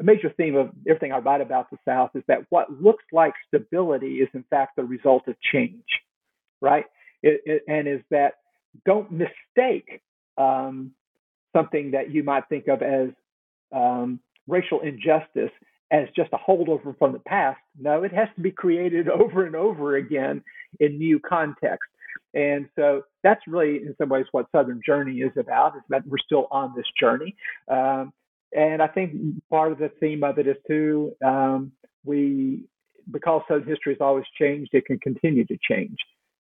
a major theme of everything I write about the South is that what looks like stability is in fact the result of change, right? And is that don't mistake something that you might think of as racial injustice as just a holdover from the past. No, it has to be created over and over again in new context. And so that's really, in some ways, what Southern Journey is about. It's about we're still on this journey. And I think part of the theme of it is, too, because Southern history has always changed, it can continue to change.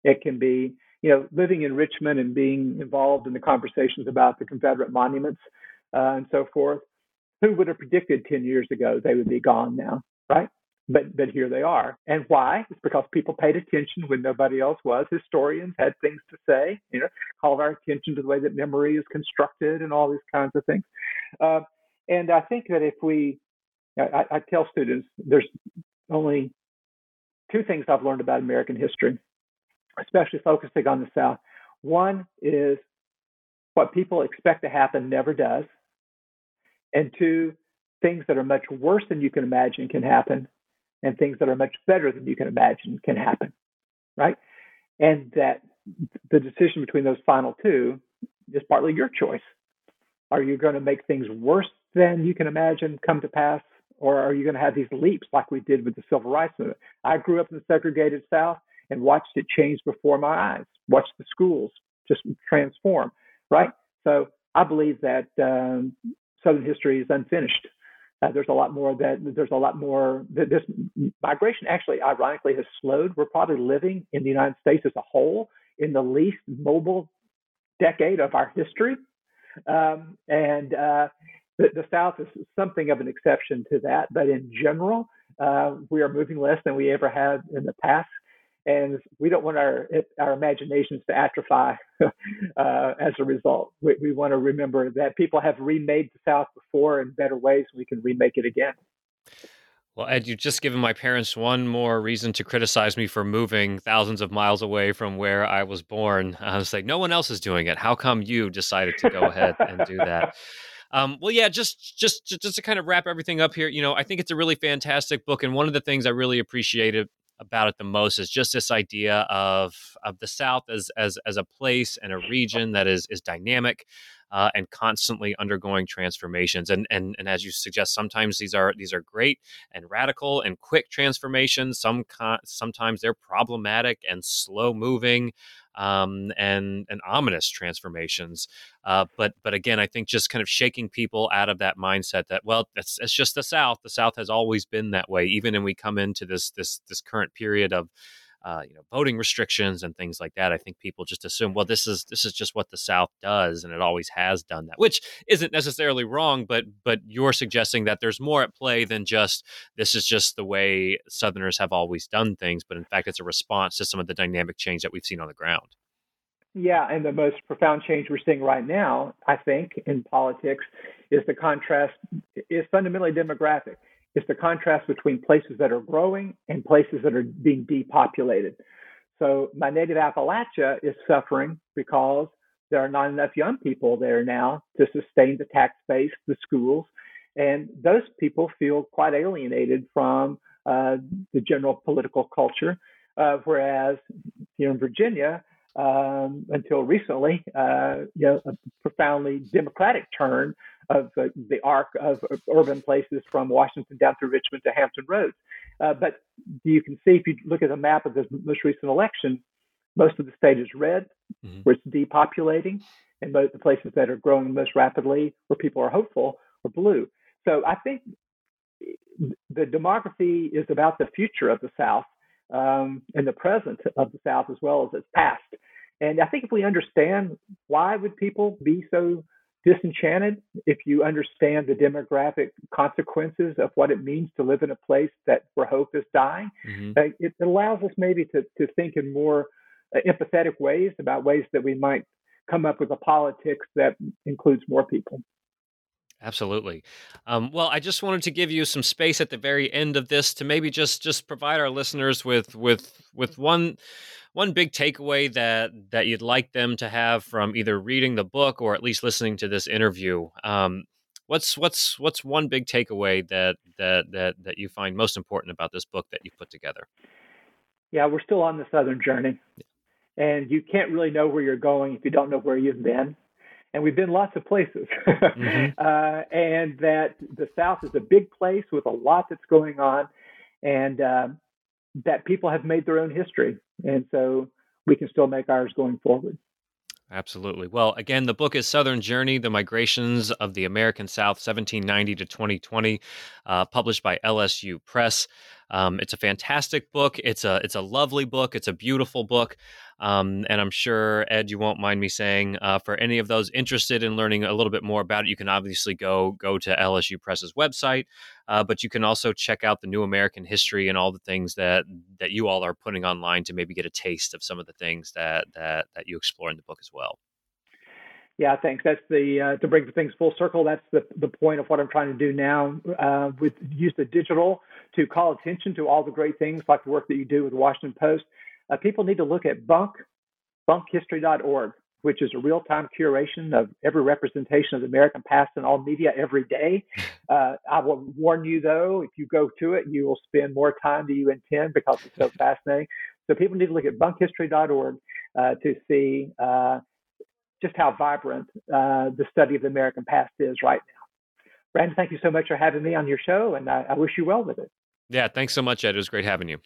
It can be, you know, living in Richmond and being involved in the conversations about the Confederate monuments and so forth, who would have predicted 10 years ago they would be gone now, right? But here they are. And why? It's because people paid attention when nobody else was. Historians had things to say, you know, called our attention to the way that memory is constructed and all these kinds of things. And I think that if I tell students, there's only two things I've learned about American history, especially focusing on the South. One is what people expect to happen never does. And two, things that are much worse than you can imagine can happen, and things that are much better than you can imagine can happen, right? And that the decision between those final two is partly your choice. Are you going to make things worse than you can imagine come to pass, or are you going to have these leaps like we did with the Civil Rights Movement? I grew up in the segregated South and watched it change before my eyes, watched the schools just transform, right? So I believe that Southern history is unfinished. There's a lot more that this migration actually ironically has slowed. We're probably living in the United States as a whole in the least mobile decade of our history. The South is something of an exception to that. But in general, we are moving less than we ever have in the past. And we don't want our imaginations to atrophy as a result. We want to remember that people have remade the South before in better ways. We can remake it again. Well, Ed, you've just given my parents one more reason to criticize me for moving thousands of miles away from where I was born. I was like, no one else is doing it. How come you decided to go ahead and do that? Well, yeah, just to kind of wrap everything up here, you know, I think it's a really fantastic book. And one of the things I really appreciated about it the most is just this idea of the South as a place and a region that is dynamic and constantly undergoing transformations. And as you suggest, sometimes these are great and radical and quick transformations. Sometimes they're problematic and slow moving and ominous transformations. But again, I think just kind of shaking people out of that mindset that, well, it's just the South. The South has always been that way, even when we come into this current period of voting restrictions and things like that. I think people just assume, well, this is just what the South does, and it always has done that, which isn't necessarily wrong. But you're suggesting that there's more at play than just this is just the way Southerners have always done things. But in fact, it's a response to some of the dynamic change that we've seen on the ground. Yeah, and the most profound change we're seeing right now, I think, in politics is the contrast is fundamentally demographic. It's the contrast between places that are growing and places that are being depopulated. So my native Appalachia is suffering because there are not enough young people there now to sustain the tax base, the schools, and those people feel quite alienated from the general political culture. Whereas, in Virginia, until recently, a profoundly democratic turn of the arc of urban places from Washington down through Richmond to Hampton Roads. But you can see, if you look at a map of this most recent election, most of the state is red, mm-hmm. where it's depopulating, and most of the places that are growing most rapidly, where people are hopeful, are blue. So I think the demography is about the future of the South, and the present of the South as well as its past. And I think if we understand why would people be so disenchanted, if you understand the demographic consequences of what it means to live in a place that where hope is dying, mm-hmm. It allows us maybe to think in more empathetic ways about ways that we might come up with a politics that includes more people. Absolutely. Well, I just wanted to give you some space at the very end of this to maybe just provide our listeners with one big takeaway that you'd like them to have from either reading the book or at least listening to this interview. What's one big takeaway that you find most important about this book that you put together? Yeah, we're still on the Southern Journey, and you can't really know where you're going if you don't know where you've been. And we've been lots of places. Mm-hmm. And that the South is a big place with a lot that's going on, and that people have made their own history. And so we can still make ours going forward. Absolutely. Well, again, the book is Southern Journey, The Migrations of the American South, 1790 to 2020, published by LSU Press. It's a fantastic book. It's a lovely book. It's a beautiful book. And I'm sure, Ed, you won't mind me saying, for any of those interested in learning a little bit more about it, you can obviously go to LSU Press's website, but you can also check out the New American History and all the things that you all are putting online to maybe get a taste of some of the things that you explore in the book as well. Yeah, thanks. That's to bring things full circle, that's the point of what I'm trying to do now, with use the digital to call attention to all the great things like the work that you do with the Washington Post. People need to look at BunkHistory.org, which is a real-time curation of every representation of the American past in all media every day. I will warn you, though, if you go to it, you will spend more time than you intend because it's so fascinating. So people need to look at BunkHistory.org to see just how vibrant the study of the American past is right now. Brandon, thank you so much for having me on your show, and I wish you well with it. Yeah, thanks so much, Ed. It was great having you.